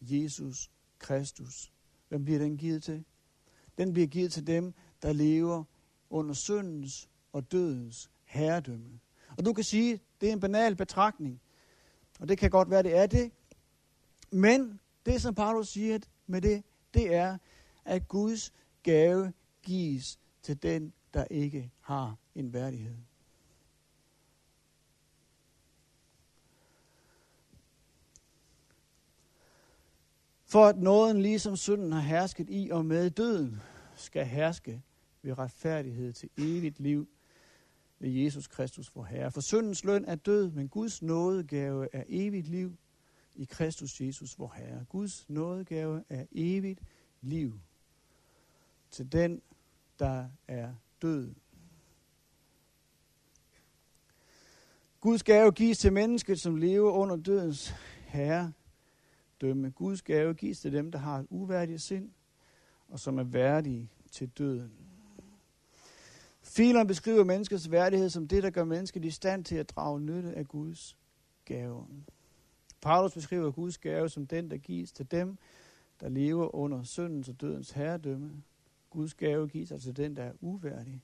Jesus Kristus. Hvem bliver den givet til? Den bliver givet til dem, der lever under syndens og dødens herredømme. Og du kan sige, det er en banal betragtning, og det kan godt være, det er det. Men det, som Paulus siger med det, det er, at Guds gave gives til den, der ikke har en værdighed. For at nåden, ligesom synden har hersket i og med døden, skal herske ved retfærdighed til evigt liv ved Jesus Kristus vor Herre. For syndens løn er død, men Guds nådegave er evigt liv i Kristus Jesus vor Herre. Guds nådegave er evigt liv til den, der er død. Guds gave gives til mennesket, som lever under dødens herre. Dømme. Guds gave gives til dem, der har et uværdigt sind, og som er værdige til døden. Philon beskriver menneskets værdighed som det, der gør mennesket i stand til at drage nytte af Guds gaver. Paulus beskriver Guds gave som den, der gives til dem, der lever under syndens og dødens herredømme. Guds gave gives altså til den, der er uværdig.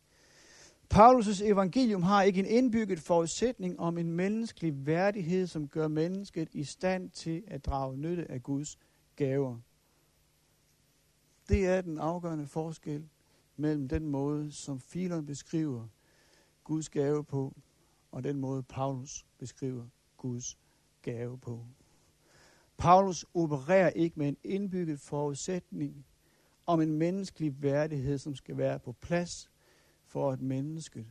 Paulus' evangelium har ikke en indbygget forudsætning om en menneskelig værdighed, som gør mennesket i stand til at drage nytte af Guds gaver. Det er den afgørende forskel mellem den måde, som Philon beskriver Guds gave på, og den måde, Paulus beskriver Guds gave på. Paulus opererer ikke med en indbygget forudsætning om en menneskelig værdighed, som skal være på plads, for at mennesket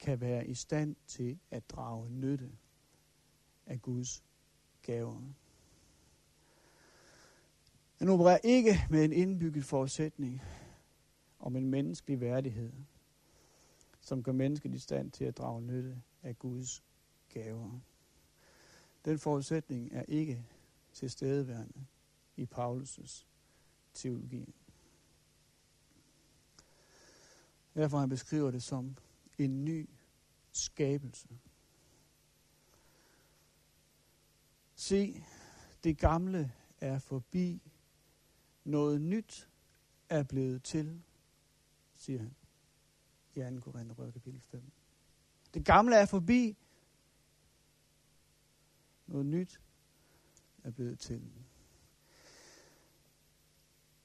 kan være i stand til at drage nytte af Guds gaver. Den opererer ikke med en indbygget forudsætning om en menneskelig værdighed, som gør mennesket i stand til at drage nytte af Guds gaver. Den forudsætning er ikke tilstedeværende i Paulus' teologi. Derfor han beskriver det som en ny skabelse. Se, det gamle er forbi. Noget nyt er blevet til, siger han i anden Korinterbrevet kapitel fem. Det gamle er forbi. Noget nyt er blevet til.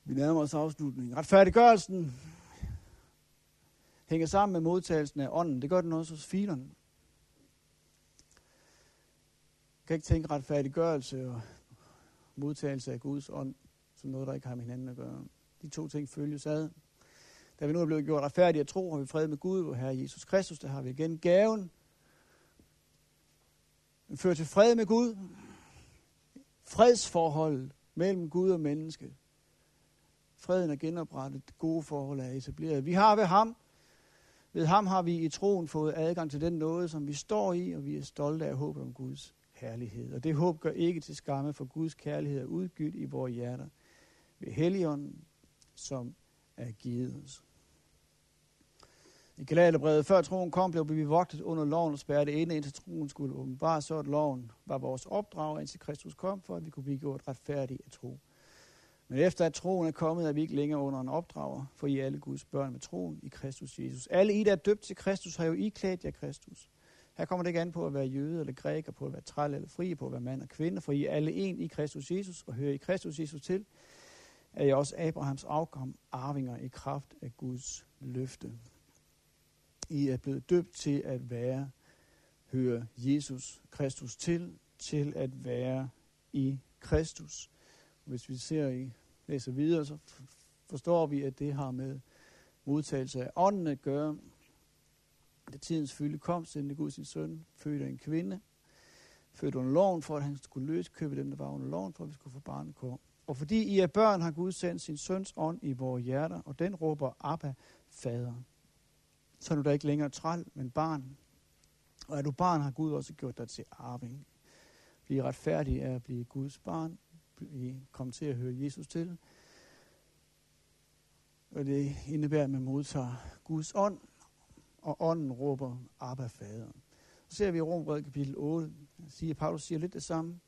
Vi nærmer os afslutningen. Retfærdiggørelsen hænger sammen med modtagelsen af ånden. Det gør den også hos filerne. Jeg kan ikke tænke retfærdiggørelse og modtagelse af Guds ånd som noget, der ikke har med hinanden at gøre. De to ting følges ad. Da vi nu er blevet gjort retfærdige af tro, har vi fred med Gud og Herre Jesus Kristus. Der har vi igen gaven. Den fører til fred med Gud. Fredsforholdet mellem Gud og menneske. Freden er genoprettet. Det gode forhold er etableret. Vi har ved ham. Ved ham har vi i troen fået adgang til den nåde, som vi står i, og vi er stolte af håbet om Guds herlighed. Og det håb gør ikke til skamme, for Guds kærlighed er udgydt i vores hjerter ved Helligånden, som er givet os. I Galaterbrevet, før troen kom, blev vi vogtet under loven og spærret inde, indtil troen skulle åbenbare, så at loven var vores opdrag, indtil Kristus kom, for at vi kunne blive gjort retfærdige af tro. Men efter at troen er kommet, er vi ikke længere under en opdrager, for I er alle Guds børn med troen i Kristus Jesus. Alle I, der er døbt til Kristus, har jo iklædt jer Kristus. Her kommer det ikke an på at være jøde eller græker, på at være træl eller fri, på at være mand og kvinde, for I er alle en i Kristus Jesus, og hører I Kristus Jesus til, er I også Abrahams afkom, arvinger i kraft af Guds løfte. I er blevet døbt til at være, hører Jesus Kristus til, til at være i Kristus. Hvis vi ser i, læser videre, så forstår vi, at det har med modtagelse af ånden at gøre. Da tidens fylde kom, sendte Gud sin søn, født af en kvinde, født under loven, for at han skulle løse købe dem, der var under loven, for at vi skulle få barnekår. Og fordi I er børn, har Gud sendt sin søns ånd i vores hjerter, og den råber Abba, fader. Så er du da ikke længere træl, men barn. Og er du barn, har Gud også gjort dig til arving. Bliv retfærdig af at blive Guds barn. Vi kom til at høre Jesus til. Og det indebærer, at man modtager Guds ånd, og ånden råber Abba, fader. Så ser vi i Romerne kapitel otte, siger Paulus siger lidt det samme, men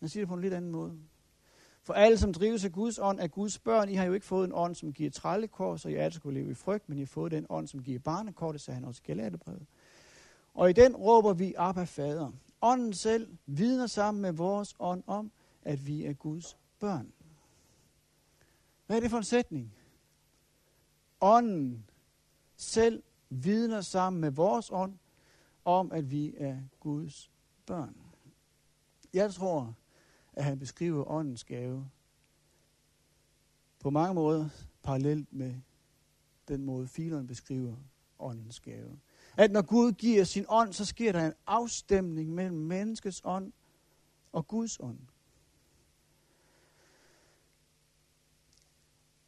han siger det på en lidt anden måde. For alle, som drives af Guds ånd, er Guds børn. I har jo ikke fået en ånd, som giver trællekår, så I altid skulle leve i frygt, men I har fået den ånd, som giver barnekår, det sagde han også i Galaterbrevet. Og i den råber vi Abba, fader. Ånden selv vidner sammen med vores ånd om, at vi er Guds børn. Hvad er det for en sætning? Ånden selv vidner sammen med vores ånd om, at vi er Guds børn. Jeg tror, at han beskriver åndens gave på mange måder parallelt med den måde, Philon beskriver åndens gave. At når Gud giver sin ånd, så sker der en afstemning mellem menneskets ånd og Guds ånd.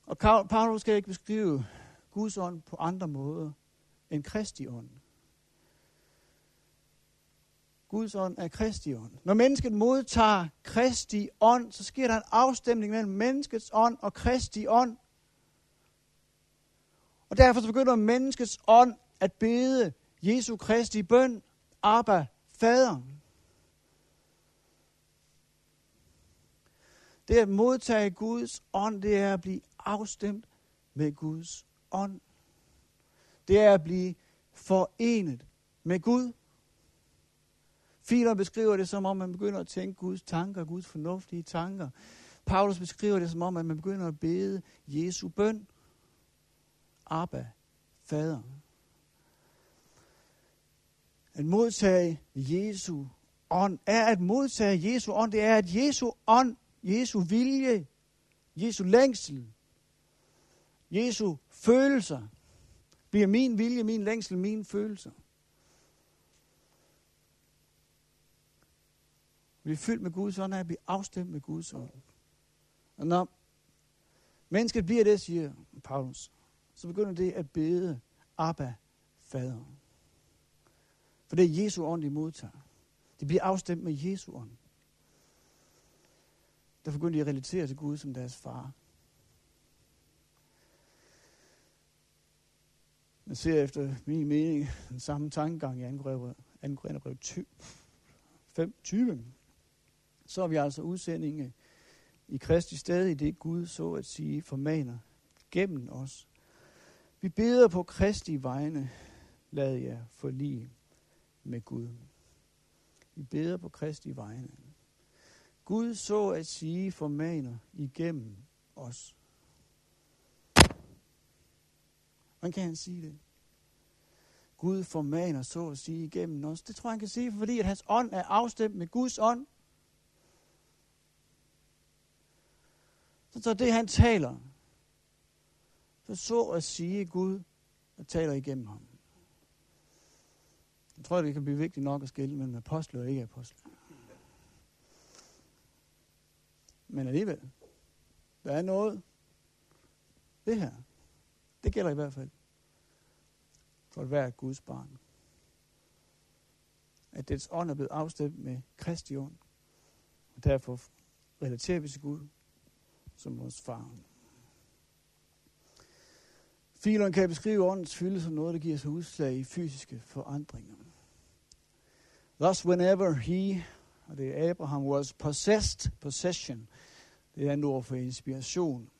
Og Paulus kan ikke beskrive Guds ånd på andre måder end Kristi ånd. Guds ånd er Kristi ånd. Når mennesket modtager Kristi ånd, så sker der en afstemning mellem menneskets ånd og Kristi ånd. Og derfor så begynder menneskets ånd at bede Jesu Kristi bøn, Abba, fader. Det at modtage Guds ånd, det er at blive afstemt med Guds ånd. Det er at blive forenet med Gud. Philon beskriver det som om, man begynder at tænke Guds tanker, Guds fornuftige tanker. Paulus beskriver det som om, at man begynder at bede Jesu bøn. Abba, fader. At modtage Jesu ånd er at modtage Jesu ånd. Det er at Jesu ånd, Jesu vilje, Jesu længsel, Jesu følelser bliver min vilje, min længsel, mine følelser. blive fyldt med Guds ånd, er at blive afstemt med Guds ånd. Og når mennesket bliver det, siger Paulus, så begynder det at bede Abba, Fader. For det er Jesu ånd, de modtager. De bliver afstemt med Jesu ånd. Der begynder de at relatere til Gud som deres far. Man ser efter min mening den samme tankegang i anden Korinterbrevet fem tyve. Så er vi altså udsendinge i Kristi sted, i det Gud så at sige formaner gennem os. Vi beder på Kristi vegne, lad jer forlige med Gud. Vi beder på Kristi vegne. Gud så at sige formaner igennem os. Hvordan kan han sige det? Gud formaner så at sige igennem os. Det tror jeg, han kan sige, fordi at hans ånd er afstemt med Guds ånd. Så det, han taler, så så at sige Gud, og taler igennem ham. Jeg tror, det kan blive vigtigt nok at skille mellem apostle og ikke apostle. Men alligevel, der er noget. Det her, det gælder i hvert fald for at være et Guds barn. At dets ånd er blevet afstemt med Kristi ånd. Og derfor relaterer vi til Gud som vores far. Philon kan beskrive åndens fylde som noget, der giver sig udslag i fysiske forandringer. Thus whenever he, og det er Abraham, was possessed, possession, det er et andet ord for inspiration,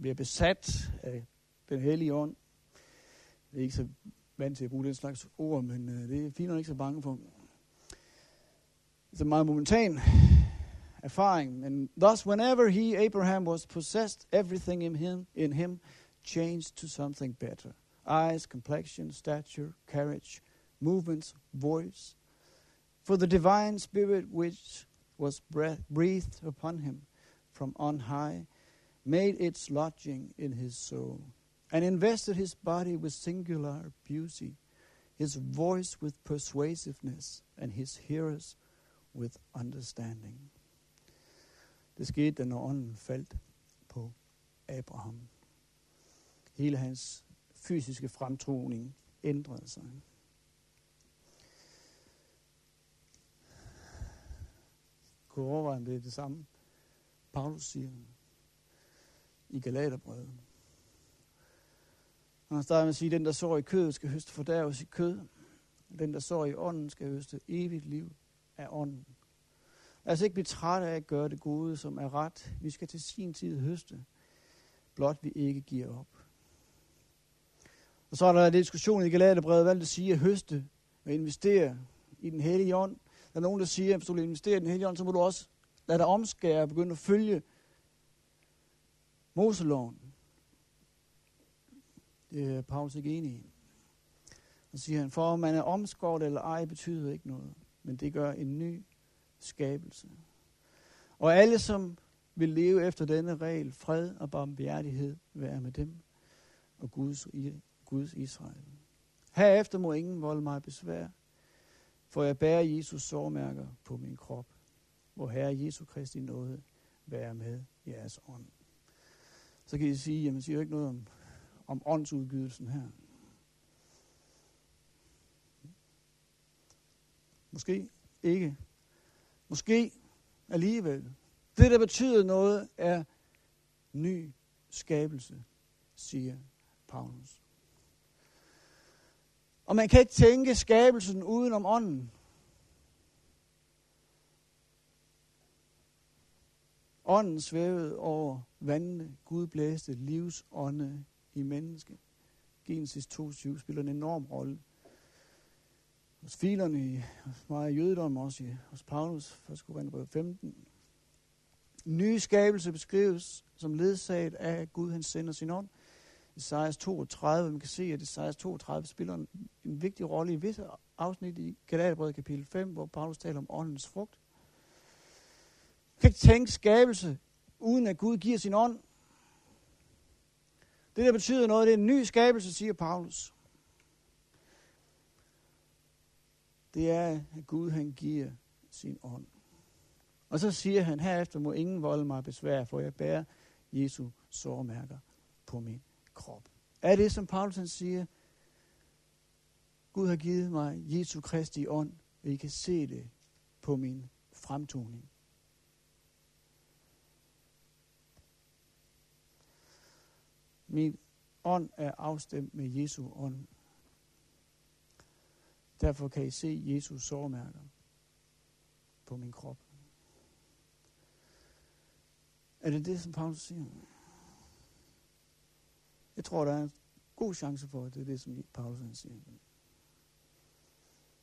bliver besat af den hellige ånd. Det er ikke så vant til at bruge den slags ord, men det er Philon ikke så bange for. Det er meget momentan erfaring. And thus whenever he, Abraham, was possessed, everything in him, in him changed to something better. Eyes, complexion, stature, carriage, movements, voice. For the divine spirit which was breathed upon him from on high made its lodging in his soul and invested his body with singular beauty, his voice with persuasiveness and his hearers with understanding. Det skete, når ånden faldt på Abraham. Hele hans fysiske fremtoning ændrede sig. Jeg kunne overveje, om det er det samme, Paulus siger i Galaterbrevet. Han starter med at sige, at den, der sår i kødet, skal høste fordærves i kød. Den, der sår i ånden, skal høste evigt liv af ånden. Lad os ikke blive trætte af at gøre det gode, som er ret. Vi skal til sin tid høste, blot vi ikke giver op. Og så er der en diskussion i Galaterbrevet, hvad det siger at høste og investere i den hellige ånd. Der er nogen, der siger, at hvis du vil investere i den hellige ånd, så må du også lade dig omskære og begynde at følge Moseloven. Det er Paulus ikke enig i. Og siger han, for om man er omskåret eller ej, betyder ikke noget, men det gør en ny skabelse. Og alle, som vil leve efter denne regel, fred og barmhjertighed, være med dem og Guds, Guds Israel. Herefter må ingen volde mig besvær, for jeg bærer Jesus sårmærker på min krop, hvor Herre Jesu Kristi nåde være med jeres ånd. Så kan I sige, jamen siger jo ikke noget om, om åndsudgydelsen her. Måske ikke. Måske alligevel. Det, der betyder noget, er ny skabelse, siger Paulus. Og man kan ikke tænke skabelsen uden om ånden. Ånden svævede over vandene. Gud blæste livsånde i mennesket. Genesis to syv spiller en enorm rolle. Hos filerne, hos mig i jødedom, også hos Paulus, første Korinterbrevet femten. Nye skabelse beskrives som ledsaget af, at Gud han sender sin ånd. Ezekiels toogtredive, man kan se, at Ezekiels toogtredive spiller en, en vigtig rolle i visse afsnit i Galaterbrevet kapitel fem, hvor Paulus taler om åndens frugt. Man kan ikke tænke skabelse, uden at Gud giver sin ånd. Det, der betyder noget, det er en ny skabelse, siger Paulus. Det er, at Gud han giver sin ånd. Og så siger han, herefter må ingen volde mig besvær, for jeg bærer Jesu sårmærker på min krop. Er det, som Paulus siger, Gud har givet mig Jesu Kristi ånd, og I kan se det på min fremtoning. Min ånd er afstemt med Jesu ånd. Derfor kan I se Jesus sårmærker på min krop. Er det det, som Paulus siger? Jeg tror, der er en god chance for, at det er det, som Paulus siger.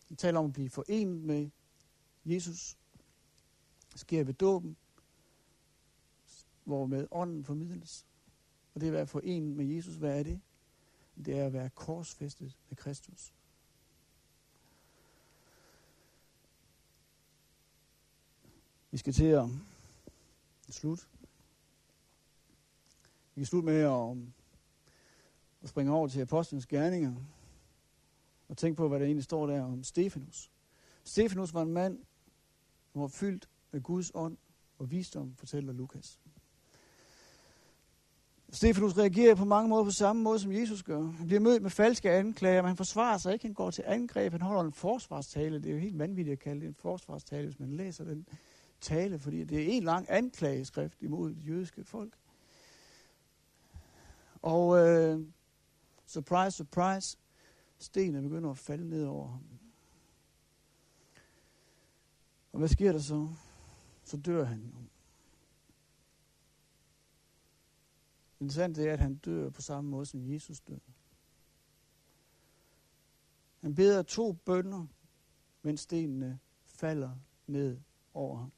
Han taler om at blive forenet med Jesus. Det sker ved dåben, hvor med ånden formidles. Og det at være forenet med Jesus, hvad er det? Det er at være korsfæstet med Kristus. Vi skal til at slutte. Vi kan slutte med at, at springe over til apostlenes gerninger og tænke på, hvad der egentlig står der om Stefanus. Stefanus var en mand, der var fyldt med Guds ånd og visdom, fortæller Lukas. Stefanus reagerer på mange måder på samme måde, som Jesus gør. Han bliver mødt med falske anklager, men han forsvarer sig ikke. Han går til angreb. Han holder en forsvarstale. Det er jo helt vanvittigt at kalde det en forsvarstale, hvis man læser den tale, fordi det er en lang anklageskrift imod det jødiske folk. Og øh, surprise, surprise, stenene begynder at falde ned over ham. Og hvad sker der så? Så dør han jo. Interessant det er, at han dør på samme måde, som Jesus dør. Han beder to bønner, mens stenene falder ned over ham.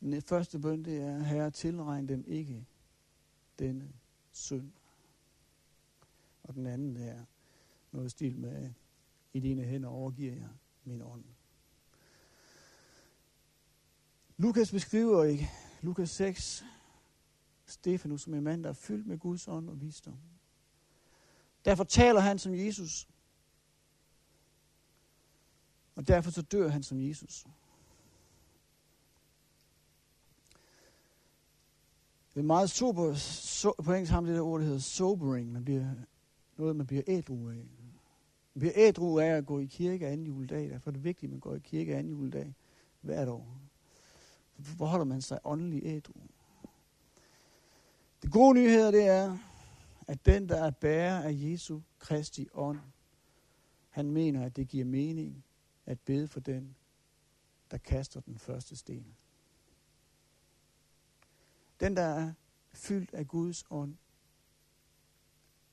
Den første bøn, det er, Herre, tilregn dem ikke denne synd. Og den anden, det er noget stil med, i dine hænder overgiver jeg min ånd. Lukas beskriver ikke, Lukas seks, Stefanus som en mand, der er fyldt med Guds ånd og visdom. Derfor taler han som Jesus. Og derfor så dør han som Jesus. Det er meget super, so, på engelsk har man det der ord, der hedder sobering. Man bliver, noget, man bliver ædru af. Man bliver ædru af at gå i kirke anden juledag. Derfor er det vigtigt, at man går i kirke anden juledag hvert år. Hvor holder man sig åndelig ædru? Det gode nyheder, det er, at den, der er bærer af Jesu Kristi ånd, han mener, at det giver mening at bede for den, der kaster den første sten. Den, der er fyldt af Guds ånd,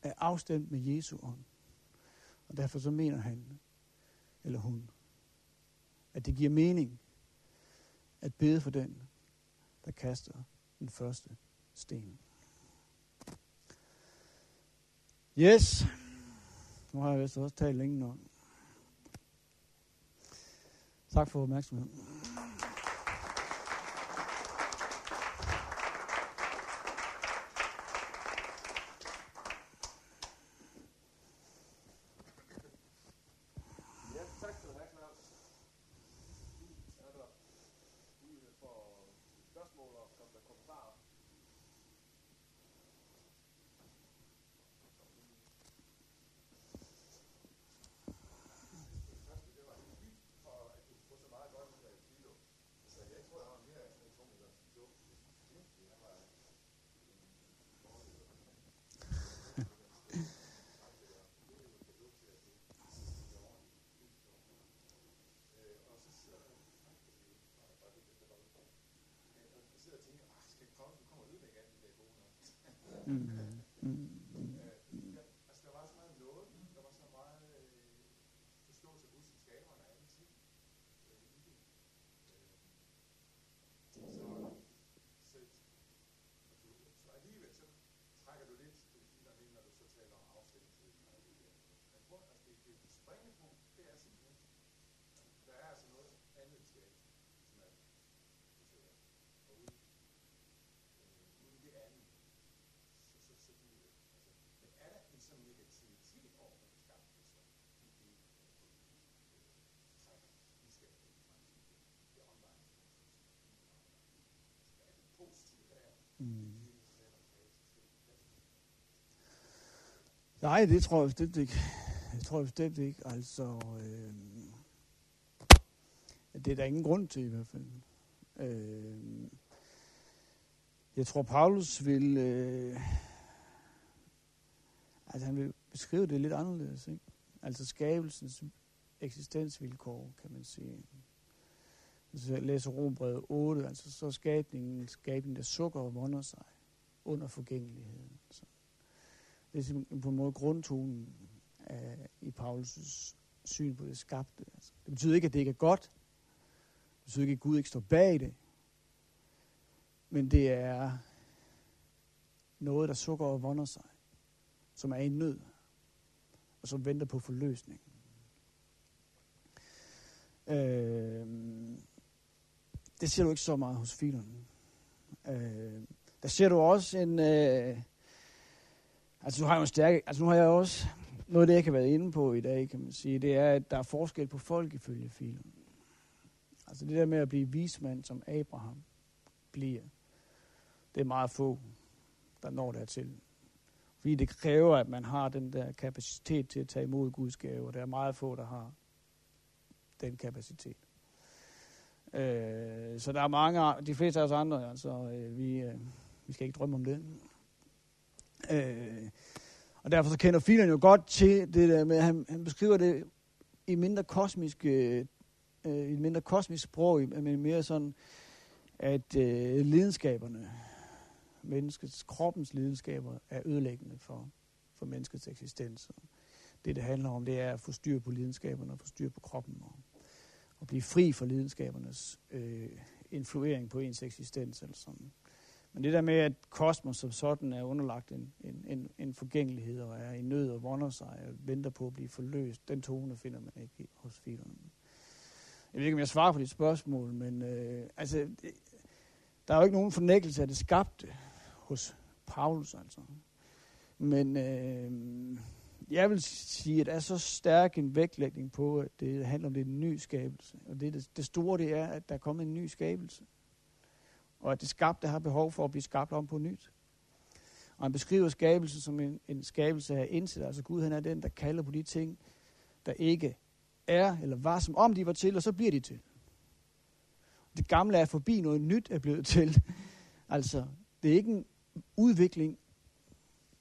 er afstemt med Jesu ånd. Og derfor så mener han, eller hun, at det giver mening at bede for den, der kaster den første sten. Yes. Nu har jeg vist også talt længe nok. Tak for opmærksomheden. Ja, tak for opmærksomheden. Er der mulighed for spørgsmål og kommentarer? Nej, det tror jeg bestemt ikke. Det tror jeg bestemt ikke. Altså, øh, det er der ingen grund til i hvert fald. Øh, jeg tror, Paulus vil, øh, altså han vil beskrive det lidt anderledes, ikke? Altså skabelsens eksistensvilkår, kan man sige. Hvis jeg læser Romerbrevet otte, altså så skabningen, skabningen der sukker og vonder sig under forgængeligheden. Så det er på en måde grundtonen af, i Paulus' syn på det skabte. Altså, det betyder ikke, at det ikke er godt. Det betyder ikke, at Gud ikke står bag det. Men det er noget, der sukker og vonder sig, som er i nød, og som venter på forløsning. Øh, det ser du ikke så meget hos Philon. Øh, der ser du også en... Øh, altså, du har jo en stærk, altså, nu har jeg også... Noget af det, jeg kan være inde på i dag, kan man sige, det er, at der er forskel på folk ifølge Philon. Altså, det der med at blive vismand, som Abraham bliver, det er meget få, der når dertil. Fordi det kræver, at man har den der kapacitet til at tage imod Guds gave, og der er meget få, der har den kapacitet. Øh, så der er mange, de fleste af os andre, altså, øh, vi, øh, vi skal ikke drømme om det. Øh, og derfor så kender Philon jo godt til det der med, han, han beskriver det i mindre kosmisk, øh, i mindre kosmisk sprog, men mere sådan, at øh, lidenskaberne, menneskets, kroppens lidenskaber, er ødelæggende for, for menneskets eksistens. Det, det handler om, det er at få styr på lidenskaberne og få styr på kroppen. Og, og blive fri for lidenskabernes øh, influering på ens eksistens. Eller sådan. Men det der med, at kosmos som sådan er underlagt en, en, en, en forgængelighed og er i nød og vonder sig og venter på at blive forløst, den tone finder man ikke hos Philon. Jeg ved ikke, om jeg svarer på dit spørgsmål, men øh, altså, der er jo ikke nogen fornækkelse af det skabte hos Paulus. Altså. Men... Øh, Jeg vil sige, at der er så stærk en vægtlægning på, at det handler om det en ny skabelse. Og det, det, det store, det er, at der er kommet en ny skabelse. Og at det skabte har behov for at blive skabt om på nyt. Og han beskriver skabelsen som en, en skabelse af indsigt. Altså Gud, han er den, der kalder på de ting, der ikke er eller var, som om de var til, og så bliver de til. Det gamle er forbi, noget nyt er blevet til. Altså, det er ikke en udvikling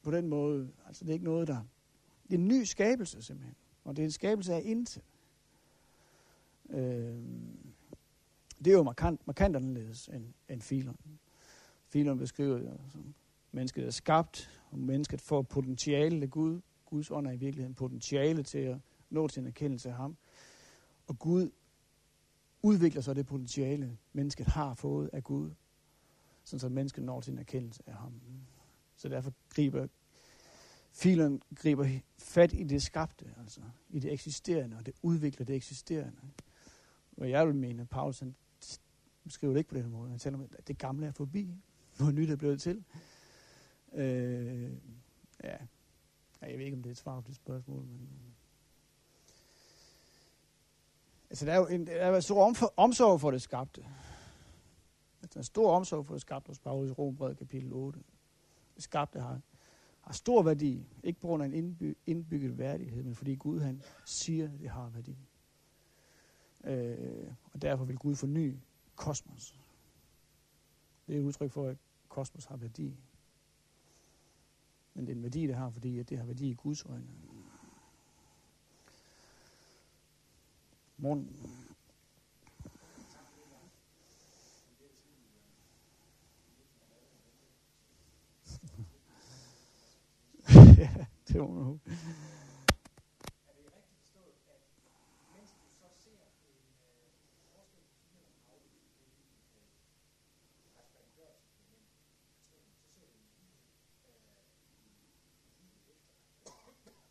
på den måde. Altså, det er ikke noget, der... Det er en ny skabelse, simpelthen. Og det er en skabelse af intet. Øh, det er jo markant, markant anderledes end, end Philon. Philon beskriver det som mennesket er skabt, og mennesket får potentiale af Gud. Guds ånd er i virkeligheden potentiale til at nå til en erkendelse af ham. Og Gud udvikler så det potentiale, mennesket har fået af Gud, sådan så mennesket når til en erkendelse af ham. Så derfor griber Philon griber fat i det skabte, altså i det eksisterende, og det udvikler det eksisterende. Og jeg vil mene, at Paulus han beskriver det ikke på den måde. Han taler om, at det gamle er forbi, hvor nyt er blevet til. Øh, ja. Jeg ved ikke, om det er et svar på det spørgsmål. Men... Altså, der er jo en, der er en stor omsorg for det skabte. Der er stor omsorg for det skabte hos Paulus i Romerbrevet kapitel otte. Det skabte har har stor værdi, ikke på grund af en indbygget værdighed, men fordi Gud han siger, at det har værdi. Øh, og derfor vil Gud forny kosmos. Det er et udtryk for, at kosmos har værdi. Men det er en værdi, det har, fordi at det har værdi i Guds øjne. Morgen. Ja, det må man håbe. Er det rigtigt forstået, at mens du så ser en forskel på fire og afvige, altså man gør til det menneske, så ser du en lige efter. Der er sådan en rigdom i lidernes livsvang, hvis du skal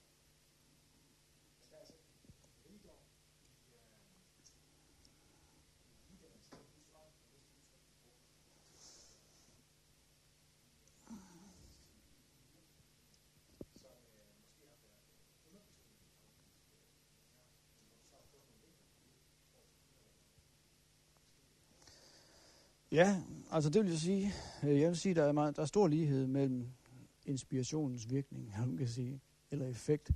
Ja, altså det vil jeg sige, jeg vil sige, der er meget, der er stor lighed mellem inspirationens virkning, kan man sige, eller effekt.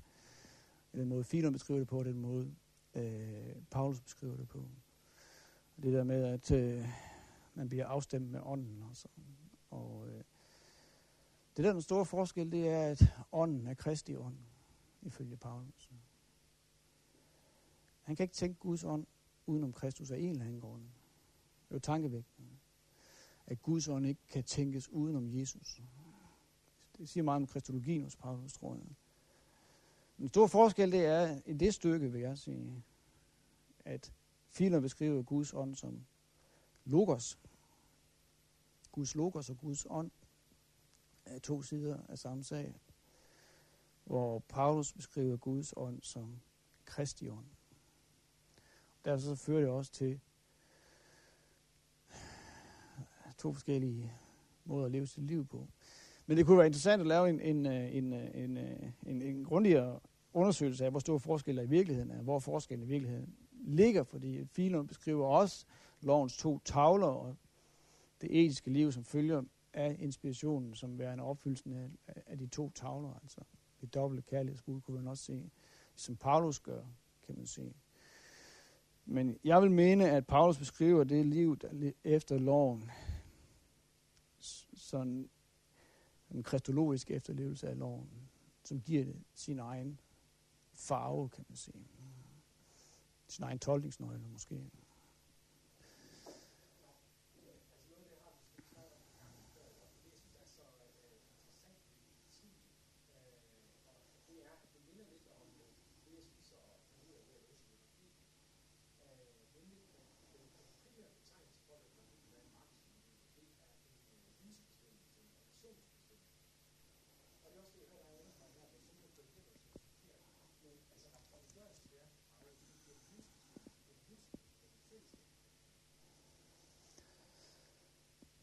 Den måde Philon beskriver det på, den måde øh, Paulus beskriver det på. Og det der med, at øh, man bliver afstemt med ånden og sådan. Og øh, det der den store forskel, det er, at ånden er Kristi ånd, ifølge Paulus. Han kan ikke tænke Guds ånd udenom Kristus af en eller anden grund. Det er jo tankevækkende, at Guds ånd ikke kan tænkes udenom Jesus. Det siger meget om kristologien hos Paulus, tror jeg. Den store forskel, det er i det stykke, vil jeg sige, at Philon beskriver Guds ånd som logos. Guds logos og Guds ånd er to sider af samme sag, hvor Paulus beskriver Guds ånd som Kristi ånd. Derfor så fører det også til to forskellige måder at leve sit liv på. Men det kunne være interessant at lave en, en, en, en, en, en grundigere undersøgelse af, hvor store forskelle i virkeligheden er, hvor forskellen i virkeligheden ligger, fordi Philon beskriver også lovens to tavler og det etiske liv, som følger af inspirationen, som værende opfyldelsen af, af de to tavler, altså det dobbelte kærlighedsbud, kunne man også se, som Paulus gør, kan man se. Men jeg vil mene, at Paulus beskriver det liv efter loven, sådan en kristologisk efterlevelse af loven, som giver det sin egen farve, kan man sige. Sin egen tolkningsnøgle, måske.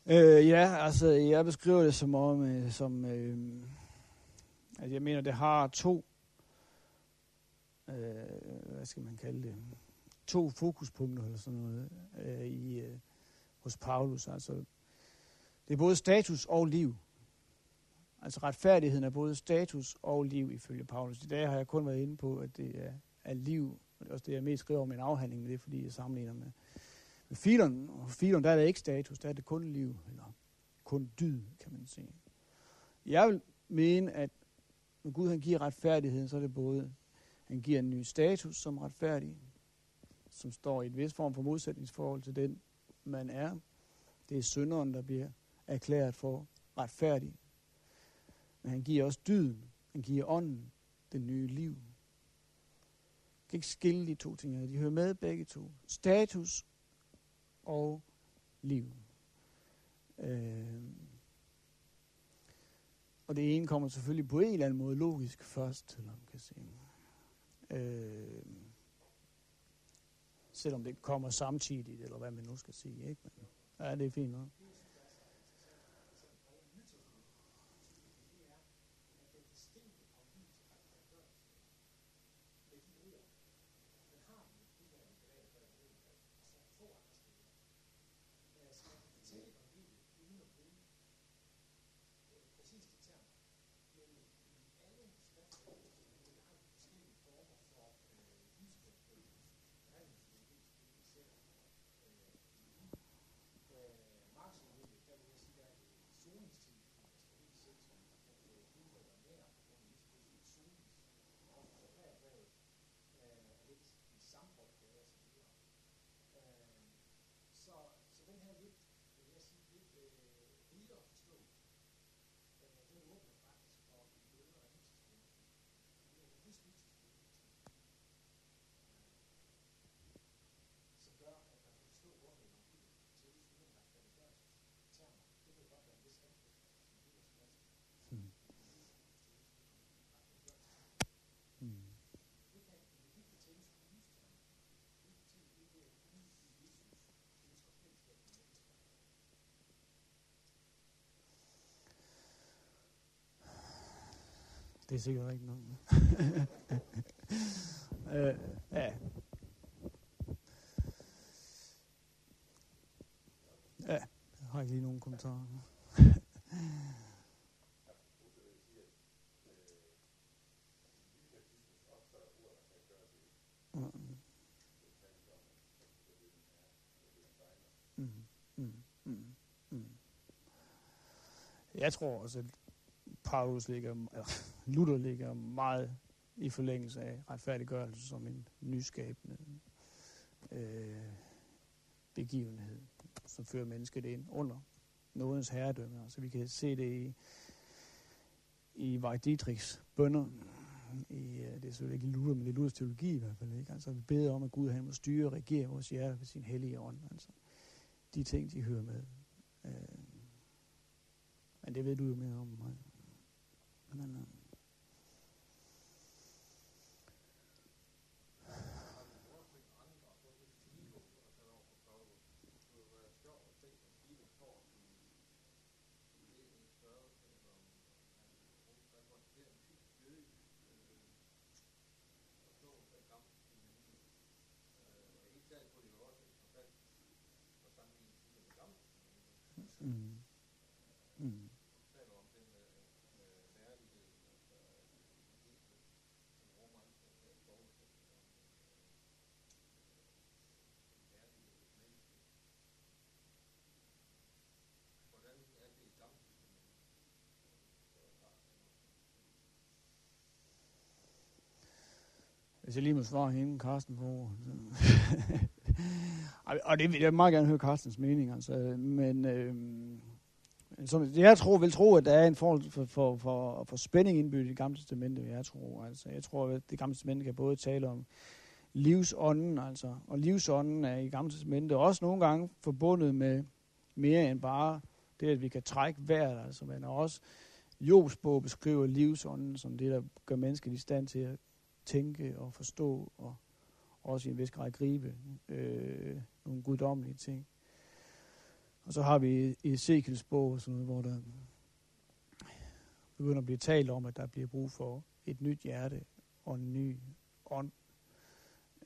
Øh, ja, altså jeg beskriver det som om, øh, som, øh, at jeg mener, det har to, øh, hvad skal man kalde det, to fokuspunkter eller sådan noget øh, i, øh, hos Paulus. Altså, det er både status og liv. Altså retfærdigheden er både status og liv ifølge Paulus. I dag har jeg kun været inde på, at det er, er liv, og det er også det, jeg mest skriver om en afhandling, men det er, fordi jeg sammenligner med Med Philon, og Philon, der er det ikke status, der er det kun liv, eller kun dyd, kan man sige. Jeg vil mene, at når Gud han giver retfærdigheden, så er det både, han giver en ny status som retfærdig, som står i en vis form for modsætningsforhold til den, man er. Det er synderen, der bliver erklæret for retfærdig. Men han giver også dyden, han giver ånden, det nye liv. Man kan ikke skille de to ting, de hører med begge to. Status og liv. Øh. Og det ene kommer selvfølgelig på en eller anden måde logisk først, eller man kan sige. Øh. Selvom det kommer samtidigt, eller hvad man nu skal sige, ikke? Men, ja, det er fint nok. Det er sikkert ikke noget. øh, ja. Ja, jeg har ikke lige nogen kommentarer. Jeg tror også, at Paulus ligger, eller Luther ligger meget i forlængelse af retfærdiggørelse som en nyskabende øh, begivenhed, som fører mennesket ind under nådens herredømme. Så altså, vi kan se det i, i Vejditrichs bønder. I, det er selvfølgelig ikke Luther, men det er Luthers teologi i hvert fald. Ikke? Altså, vi beder om, at Gud han må styre og regere vores hjerte ved sin hellige ånd. Altså, de ting, de hører med. Øh, men det ved du jo mere om mig. Men, øh, Mm. Mm. Hvis jeg lige må svare hende, Carsten, på og det vil jeg meget gerne høre Carstens mening, altså. Men øh, som jeg tror, vil tro, at der er en form for, for, for, for spænding indbygget i det gamle testamente, jeg tror. Altså, jeg tror, at det gamle testamente kan både tale om livsånden, altså, og livsånden er i gamle testamente også nogle gange forbundet med mere end bare det, at vi kan trække vejret, altså, men også Jobs bog beskriver livsånden som det, der gør mennesket i stand til at tænke og forstå og også i en vis grad gribe øh, nogle guddommelige ting. Og så har vi Ezekiels bog, sådan noget, hvor der begynder at blive talt om, at der bliver brug for et nyt hjerte og en ny ånd.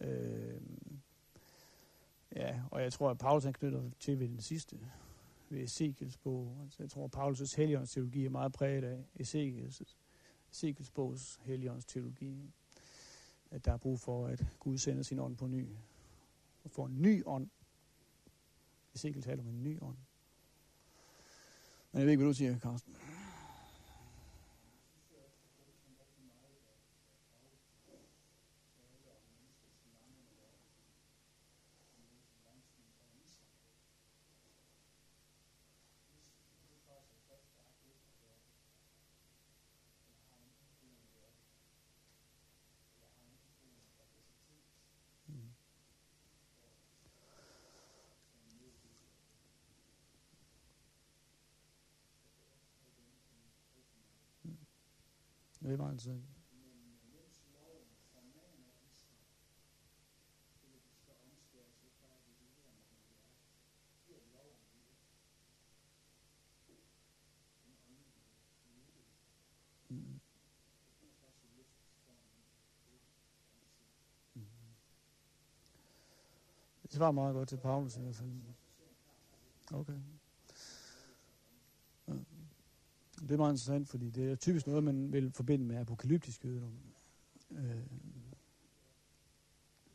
Øh, ja, og jeg tror, at Paulus han knytter til ved den sidste, ved Ezekiels bog. Altså, jeg tror, at Paulus' helligåndsteologi er meget præget af Ezekiels, Ezekiels bogs helligåndsteologi. At der er brug for, at Gud sender sin ånd på ny. Og får en ny ånd. Hvis ikke taler om en ny ånd. Men jeg ved ikke, hvad du siger, Carsten. Det var altså... Det var meget godt til Paulus i hvert fald. Okay. Det er meget interessant, fordi det er typisk noget, man vil forbinde med apokalyptisk jødedom. Øh,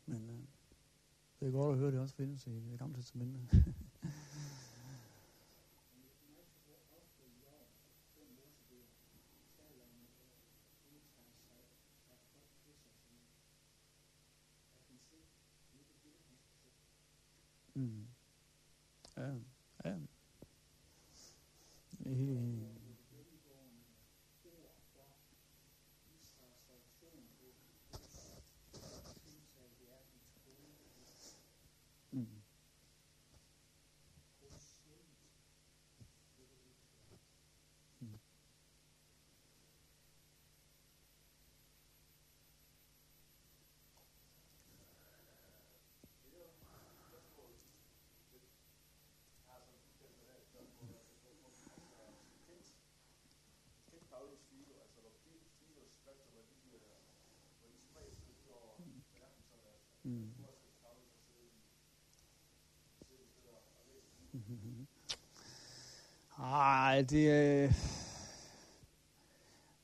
men øh, det er godt at høre, det også findes i det gamle testamente. mm. Ja, ja. Helt Mm. Mm-hmm. Ej, det er,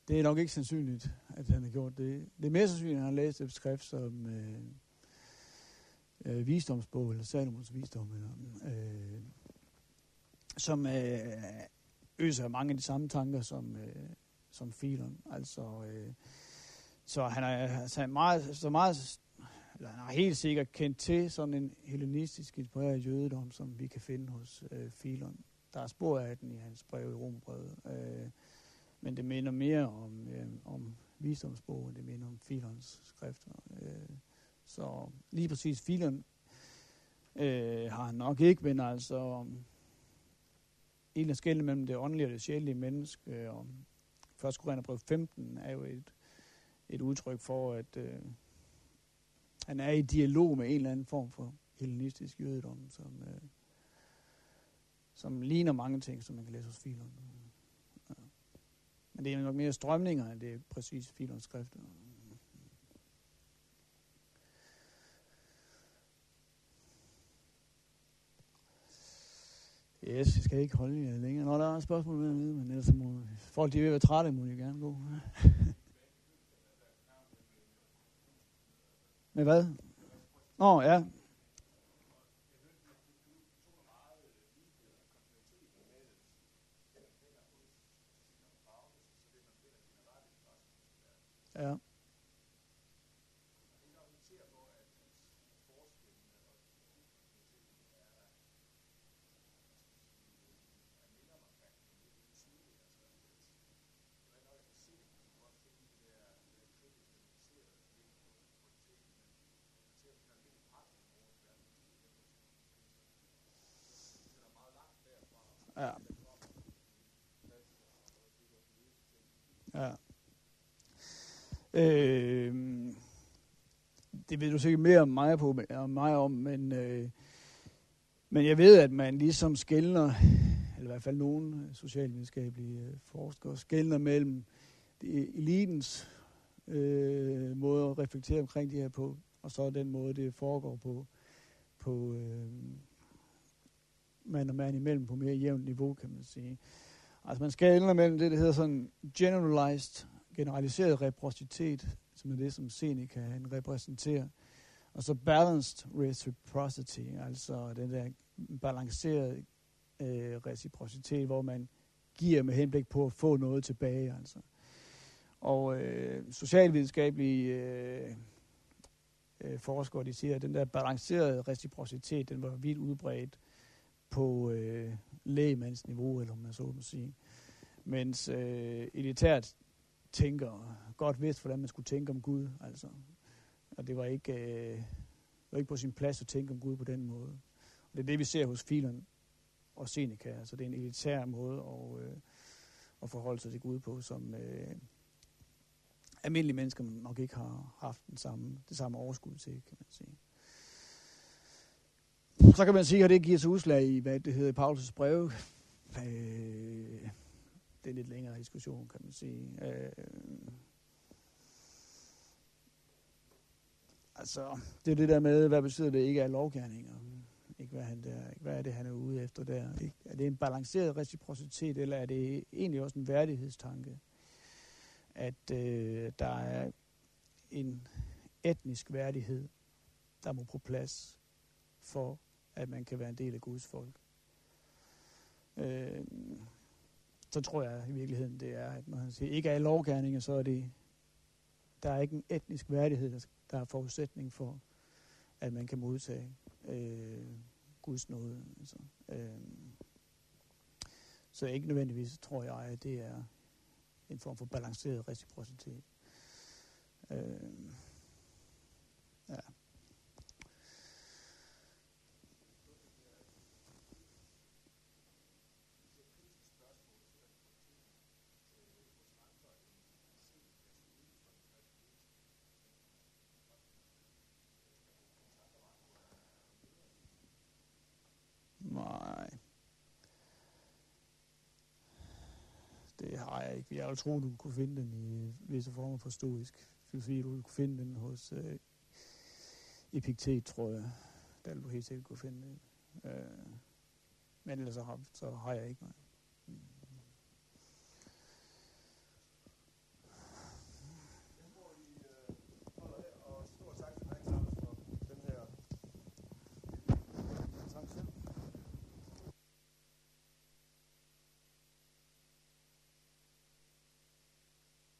det er nok ikke sandsynligt, at han har gjort det. Det er mere sandsynligt, at han har læst et skrift som øh, øh, visdomsbog, eller Salomons visdom, eller, øh, som øh, øser mange af de samme tanker som, øh, som Philon. Altså, øh, så han er, altså, meget, så meget, eller han har helt sikkert kendt til sådan en hellenistisk inspireret jødedom, som vi kan finde hos øh, Philon. Der er spor af den i hans brev i Romerbrevet. Øh, men det minder mere om, øh, om visdomsbogen, det minder om Philons skrifter. Øh, så lige præcis Philon øh, har han nok ikke, men altså en af skældene mellem det åndelige og det sjældne menneske. Og første Korinterbrev femten er jo et, et udtryk for, at øh, han er i dialog med en eller anden form for hellenistisk jødedom, som, øh, som ligner mange ting, som man kan læse hos Philon. Ja. Men det er nok mere strømninger, end det er præcis Philons skrifter. Yes, jeg skal ikke holde jer længere. Nå, der er et spørgsmål ved at vide, men ellers må folk, de er ved at være trætte, må de gerne gå. Med hvad? Nå, ja. Ja. Ja. Ja. Øh, det ved du sikkert mere om mig, på, om, mig om, men, øh, men jeg ved, at man ligesom skelner, eller i hvert fald nogle socialvidenskabelige forskere, skelner mellem elitens øh, måde at reflektere omkring det her på, og så den måde, det foregår på, på øh, man og man imellem på mere jævnt niveau, kan man sige. Altså man skelner mellem det, der hedder sådan generalized, generaliseret reciprocitet, som er det, som Seneca han repræsenterer, og så balanced reciprocity, altså den der balancerede øh, reciprocitet, hvor man giver med henblik på at få noget tilbage, altså. Og øh, socialvidenskabelige øh, øh, forskere, de siger, at den der balancerede reciprocitet, den var vildt udbredt på øh, lægemandsniveau, eller om man så må sige. Mens øh, elitært tænker godt vidste, hvordan man skulle tænke om Gud. Altså. Og det var, ikke, øh, det var ikke på sin plads at tænke om Gud på den måde. Og det er det, vi ser hos Philon og Seneca. Altså, det er en elitær måde at, øh, at forholde sig til Gud på, som øh, almindelige mennesker nok ikke har haft den samme, det samme overskud til, kan man sige. Så kan man sige, at det giver sig udslag i, hvad det hedder Paulus' brev. Øh, det er en lidt længere diskussion, kan man sige. Øh, altså, det er det der med, hvad betyder det ikke er lovgerninger? Ikke hvad, han der, ikke hvad er det, han er ude efter der? Ikke? Er det en balanceret reciprocitet, eller er det egentlig også en værdighedstanke? At øh, der er en etnisk værdighed, der må på plads for at man kan være en del af Guds folk. Øh, så tror jeg i virkeligheden, det er, at når han siger, ikke er lovgerninger, så er det, der er ikke en etnisk værdighed, der er forudsætning for, at man kan modtage øh, Guds nåde. Altså, øh, så ikke nødvendigvis, tror jeg, at det er en form for balanceret reciprocitet. Øh, ja. Det har jeg ikke. Jeg vil tro, du kunne finde den i visse former for stoisk filosofi. Du kunne finde den hos øh, Epiktet, tror jeg. Der ville du helt sikkert kunne finde den. Øh, men ellers så har, så har jeg ikke noget.